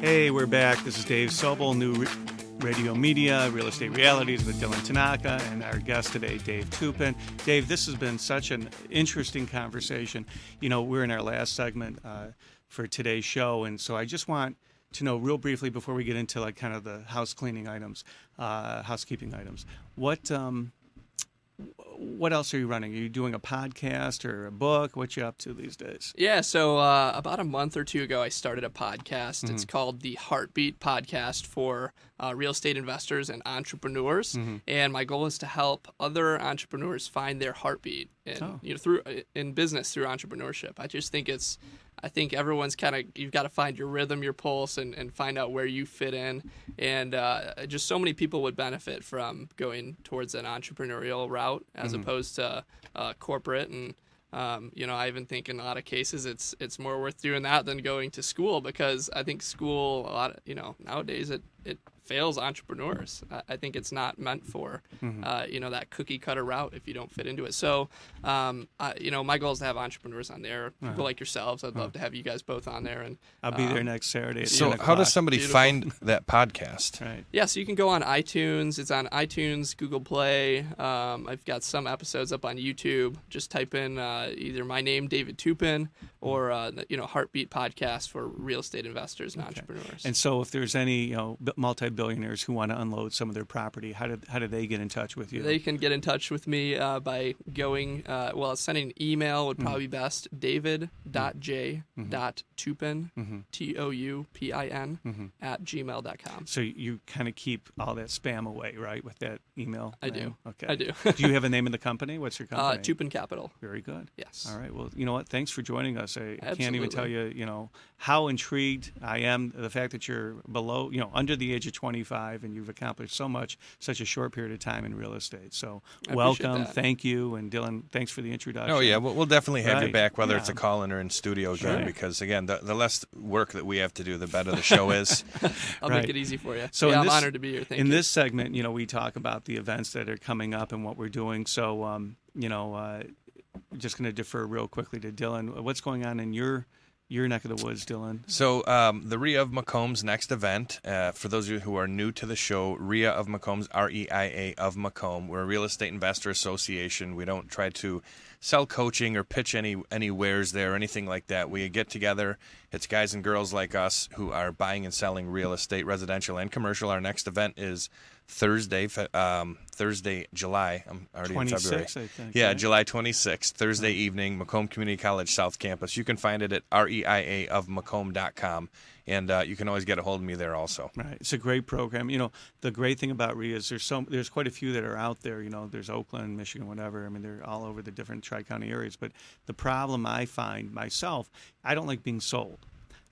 Hey, we're back. This is Dave Sobel, New Radio Media, Real Estate Realities with Dylan Tanaka, and our guest today, Dave Toupin. Dave, this has been such an interesting conversation. You know, we're in our last segment uh, for today's show, and so I just want to know real briefly before we get into like kind of the house cleaning items, uh, housekeeping items, what um, what else are you running? Are you doing a podcast or a book? What you up to these days? Yeah, so uh, about a month or two ago, I started a podcast. Mm-hmm. It's called the Heartbeat Podcast for uh, real estate investors and entrepreneurs. Mm-hmm. And my goal is to help other entrepreneurs find their heartbeat in, oh. you know, through in business through entrepreneurship. I just think it's I think everyone's kind of, you've got to find your rhythm, your pulse, and, and find out where you fit in. And uh, just so many people would benefit from going towards an entrepreneurial route as mm-hmm. opposed to uh, corporate. And, um, you know, I even think in a lot of cases it's it's more worth doing that than going to school, because I think school, a lot of, you know, nowadays it, it fails entrepreneurs. I, I think it's not meant for, mm-hmm. uh, you know, that cookie cutter route if you don't fit into it. So, um, I, you know, my goal is to have entrepreneurs on there, people uh-huh. like yourselves. I'd uh-huh. love to have you guys both on there. And I'll be um, there next Saturday at So how does somebody Beautiful. find that podcast? Right. Yeah, so you can go on iTunes. It's on iTunes, Google Play. Um, I've got some episodes up on YouTube. Just type in uh, either my name, David Toupin, or, uh, you know, Heartbeat Podcast for real estate investors and okay. entrepreneurs. And so if there's any, you know, multi billionaires who want to unload some of their property, how do, how do they get in touch with you? They can get in touch with me uh, by going, uh, well, sending an email would probably mm-hmm. be best, david dot j dot toupin, mm-hmm. T O U P I N, mm-hmm. at gmail dot com. So you kind of keep all that spam away, right, with that email? I name? do. Okay. I do. Do you have a name of the company? What's your company? Uh, Toupin Capital. Very good. Yes. All right. Well, you know what? Thanks for joining us. I Absolutely. can't even tell you, you know, how intrigued I am. The fact that you're below, you know, under the age of twenty-five, and you've accomplished so much, such a short period of time in real estate. So I welcome, thank you, and Dylan, thanks for the introduction. Oh yeah, we'll, we'll definitely have right. you back, whether yeah. it's a call-in or in studio sure. again, because again, the, the less work that we have to do, the better the show is. I'll right. make it easy for you. So yeah, I'm this, honored to be here. Thank in you. This segment, you know, we talk about the events that are coming up and what we're doing. So, um, you know, uh, just going to defer real quickly to Dylan. What's going on in your Your neck of the woods, Dylan? So um, the REIA of Macomb's next event, uh, for those of you who are new to the show, REIA of Macomb's R E I A of Macomb. We're a real estate investor association. We don't try to sell coaching or pitch any, any wares there or anything like that. We get together. It's guys and girls like us who are buying and selling real estate, residential and commercial. Our next event is Thursday, um, Thursday, July. I'm already in February. I think, yeah, right? July twenty-sixth, Thursday mm-hmm. evening, Macomb Community College South Campus. You can find it at reia of macomb dot com, and uh, you can always get a hold of me there also. Right, it's a great program. You know, the great thing about REIA is there's so there's quite a few that are out there. You know, there's Oakland, Michigan, whatever. I mean, they're all over the different tri-county areas. But the problem I find myself, I don't like being sold,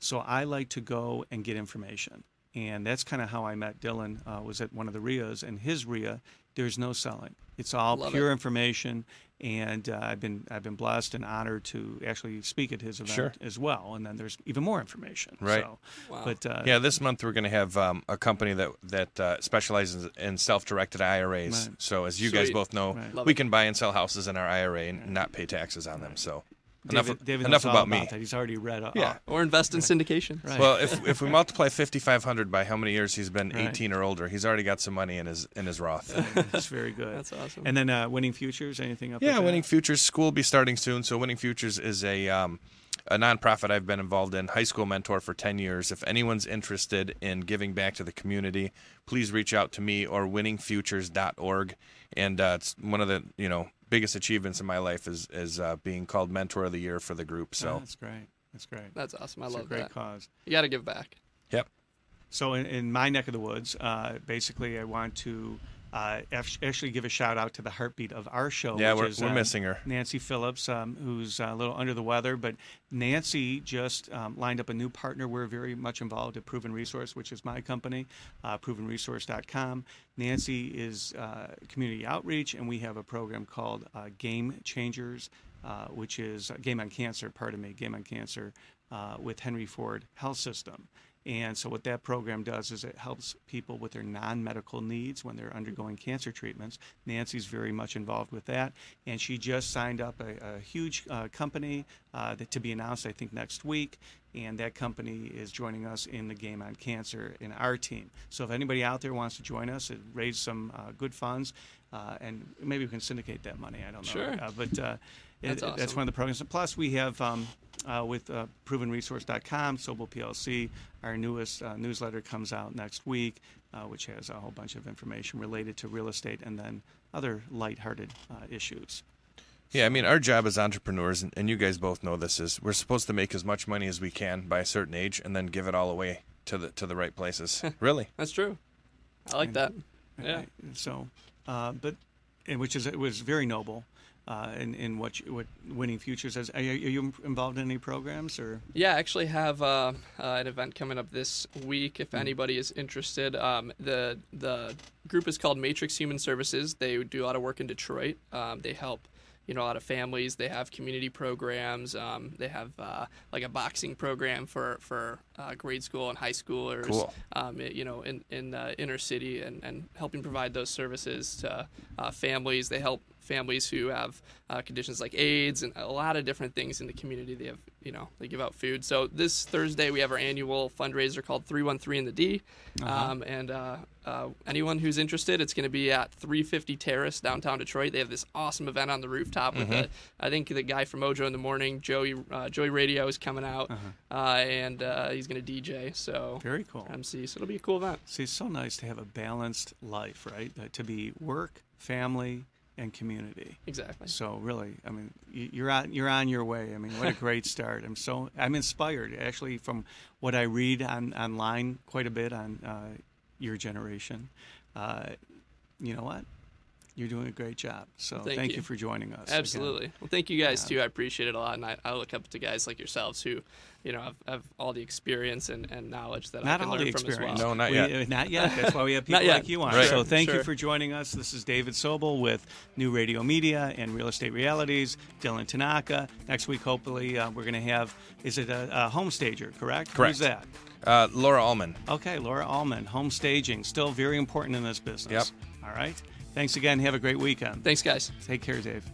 so I like to go and get information. And that's kind of how I met Dylan, uh, was at one of the REIAs. And his REIA, there's no selling. It's all Love pure it. information. And uh, I've been I've been blessed and honored to actually speak at his event sure. as well. And then there's even more information. Right. So, wow. But uh, yeah, this month we're going to have um, a company that that uh, specializes in self-directed I R As. Right. So as you Sweet. guys both know, right. we can buy and sell houses in our I R A and right. not pay taxes on right. them. So. David, enough David enough about, about me. That. He's already read up. Yeah. Or invest in syndication. Right. Well, if if we multiply fifty-five hundred by how many years he's been eighteen right. or older, he's already got some money in his in his Roth. That's very good. That's awesome. And then uh, Winning Futures, anything up? Yeah, with Winning that? Futures. School will be starting soon. So Winning Futures is a um, a nonprofit I've been involved in, high school mentor for ten years. If anyone's interested in giving back to the community, please reach out to me or winning futures dot org. And uh, it's one of the, you know, biggest achievements in my life is is uh, being called Mentor of the Year for the group. So oh, that's great. That's great. That's awesome. I it's love a great that. Great cause. You got to give back. Yep. So in, in my neck of the woods, uh, basically, I want to Uh, actually give a shout out to the heartbeat of our show. Yeah, which we're, is, we're um, missing her. Nancy Phillips, um, who's a little under the weather, but Nancy just um, lined up a new partner. We're very much involved at Proven Resource, which is my company, uh, proven resource dot com. Nancy is uh, community outreach, and we have a program called uh, Game Changers, uh, which is uh, Game on Cancer, pardon me, Game on Cancer uh, with Henry Ford Health System. And so what that program does is it helps people with their non-medical needs when they're undergoing cancer treatments. Nancy's very much involved with that. And she just signed up a, a huge uh, company uh, that to be announced, I think, next week. And that company is joining us in the Game on Cancer in our team. So if anybody out there wants to join us and raise some uh, good funds, uh, and maybe we can syndicate that money. I don't know. Sure. Uh, but uh, that's, it, awesome. That's one of the programs. And plus, we have... Um, Uh, with uh, proven resource dot com, Sobel P L C. Our newest uh, newsletter comes out next week, uh, which has a whole bunch of information related to real estate and then other lighthearted uh, issues. Yeah, I mean, our job as entrepreneurs, and, and you guys both know this, is we're supposed to make as much money as we can by a certain age and then give it all away to the to the right places. Really. That's true. I like and, that. And, yeah. And so, uh, but, and which is, it was very noble. Uh, in, in what, you, what Winning Futures has. Are you, are you involved in any programs? Or Yeah, I actually have uh, uh, an event coming up this week if mm-hmm. anybody is interested. Um, the the group is called Matrix Human Services. They do a lot of work in Detroit. Um, they help you know a lot of families. They have community programs. Um, they have uh, like a boxing program for, for uh, grade school and high schoolers cool. um, you know, in, in the inner city and, and helping provide those services to uh, families. They help families who have uh, conditions like AIDS and a lot of different things in the community. They have, you know, they give out food. So this Thursday we have our annual fundraiser called three one three in the D. Uh-huh. Um, and uh, uh, anyone who's interested, it's going to be at three fifty Terrace, downtown Detroit. They have this awesome event on the rooftop with mm-hmm. a, I think the guy from Mojo in the Morning, Joey uh, Joey Radio is coming out, uh-huh. uh, and uh, he's going to D J. So very cool. M C. So it'll be a cool event. See, it's so nice to have a balanced life, right? Uh, to be work, family, and community. Exactly. So really, I mean, you're on you're on your way. I mean, what a great start. I'm so I'm inspired actually from what I read on online quite a bit on uh, your generation. Uh, you know what? You're doing a great job. So thank, thank you. you for joining us. Absolutely. Again. Well, thank you guys yeah. too. I appreciate it a lot, and I, I look up to guys like yourselves who, you know, have, have all the experience and, and knowledge that not I can all learn the experience. From as well. No, not we, yet. Uh, not yet. That's why we have people like you on. Right. So thank sure. you for joining us. This is David Sobel with New Radio Media and Real Estate Realities. Dylan Tanaka. Next week, hopefully, uh, we're going to have. Is it a, a home stager? Correct. Correct. Who's that? Uh, Laura Allman. Okay, Laura Allman. Home staging, still very important in this business. Yep. All right. Thanks again. Have a great weekend. Thanks, guys. Take care, Dave.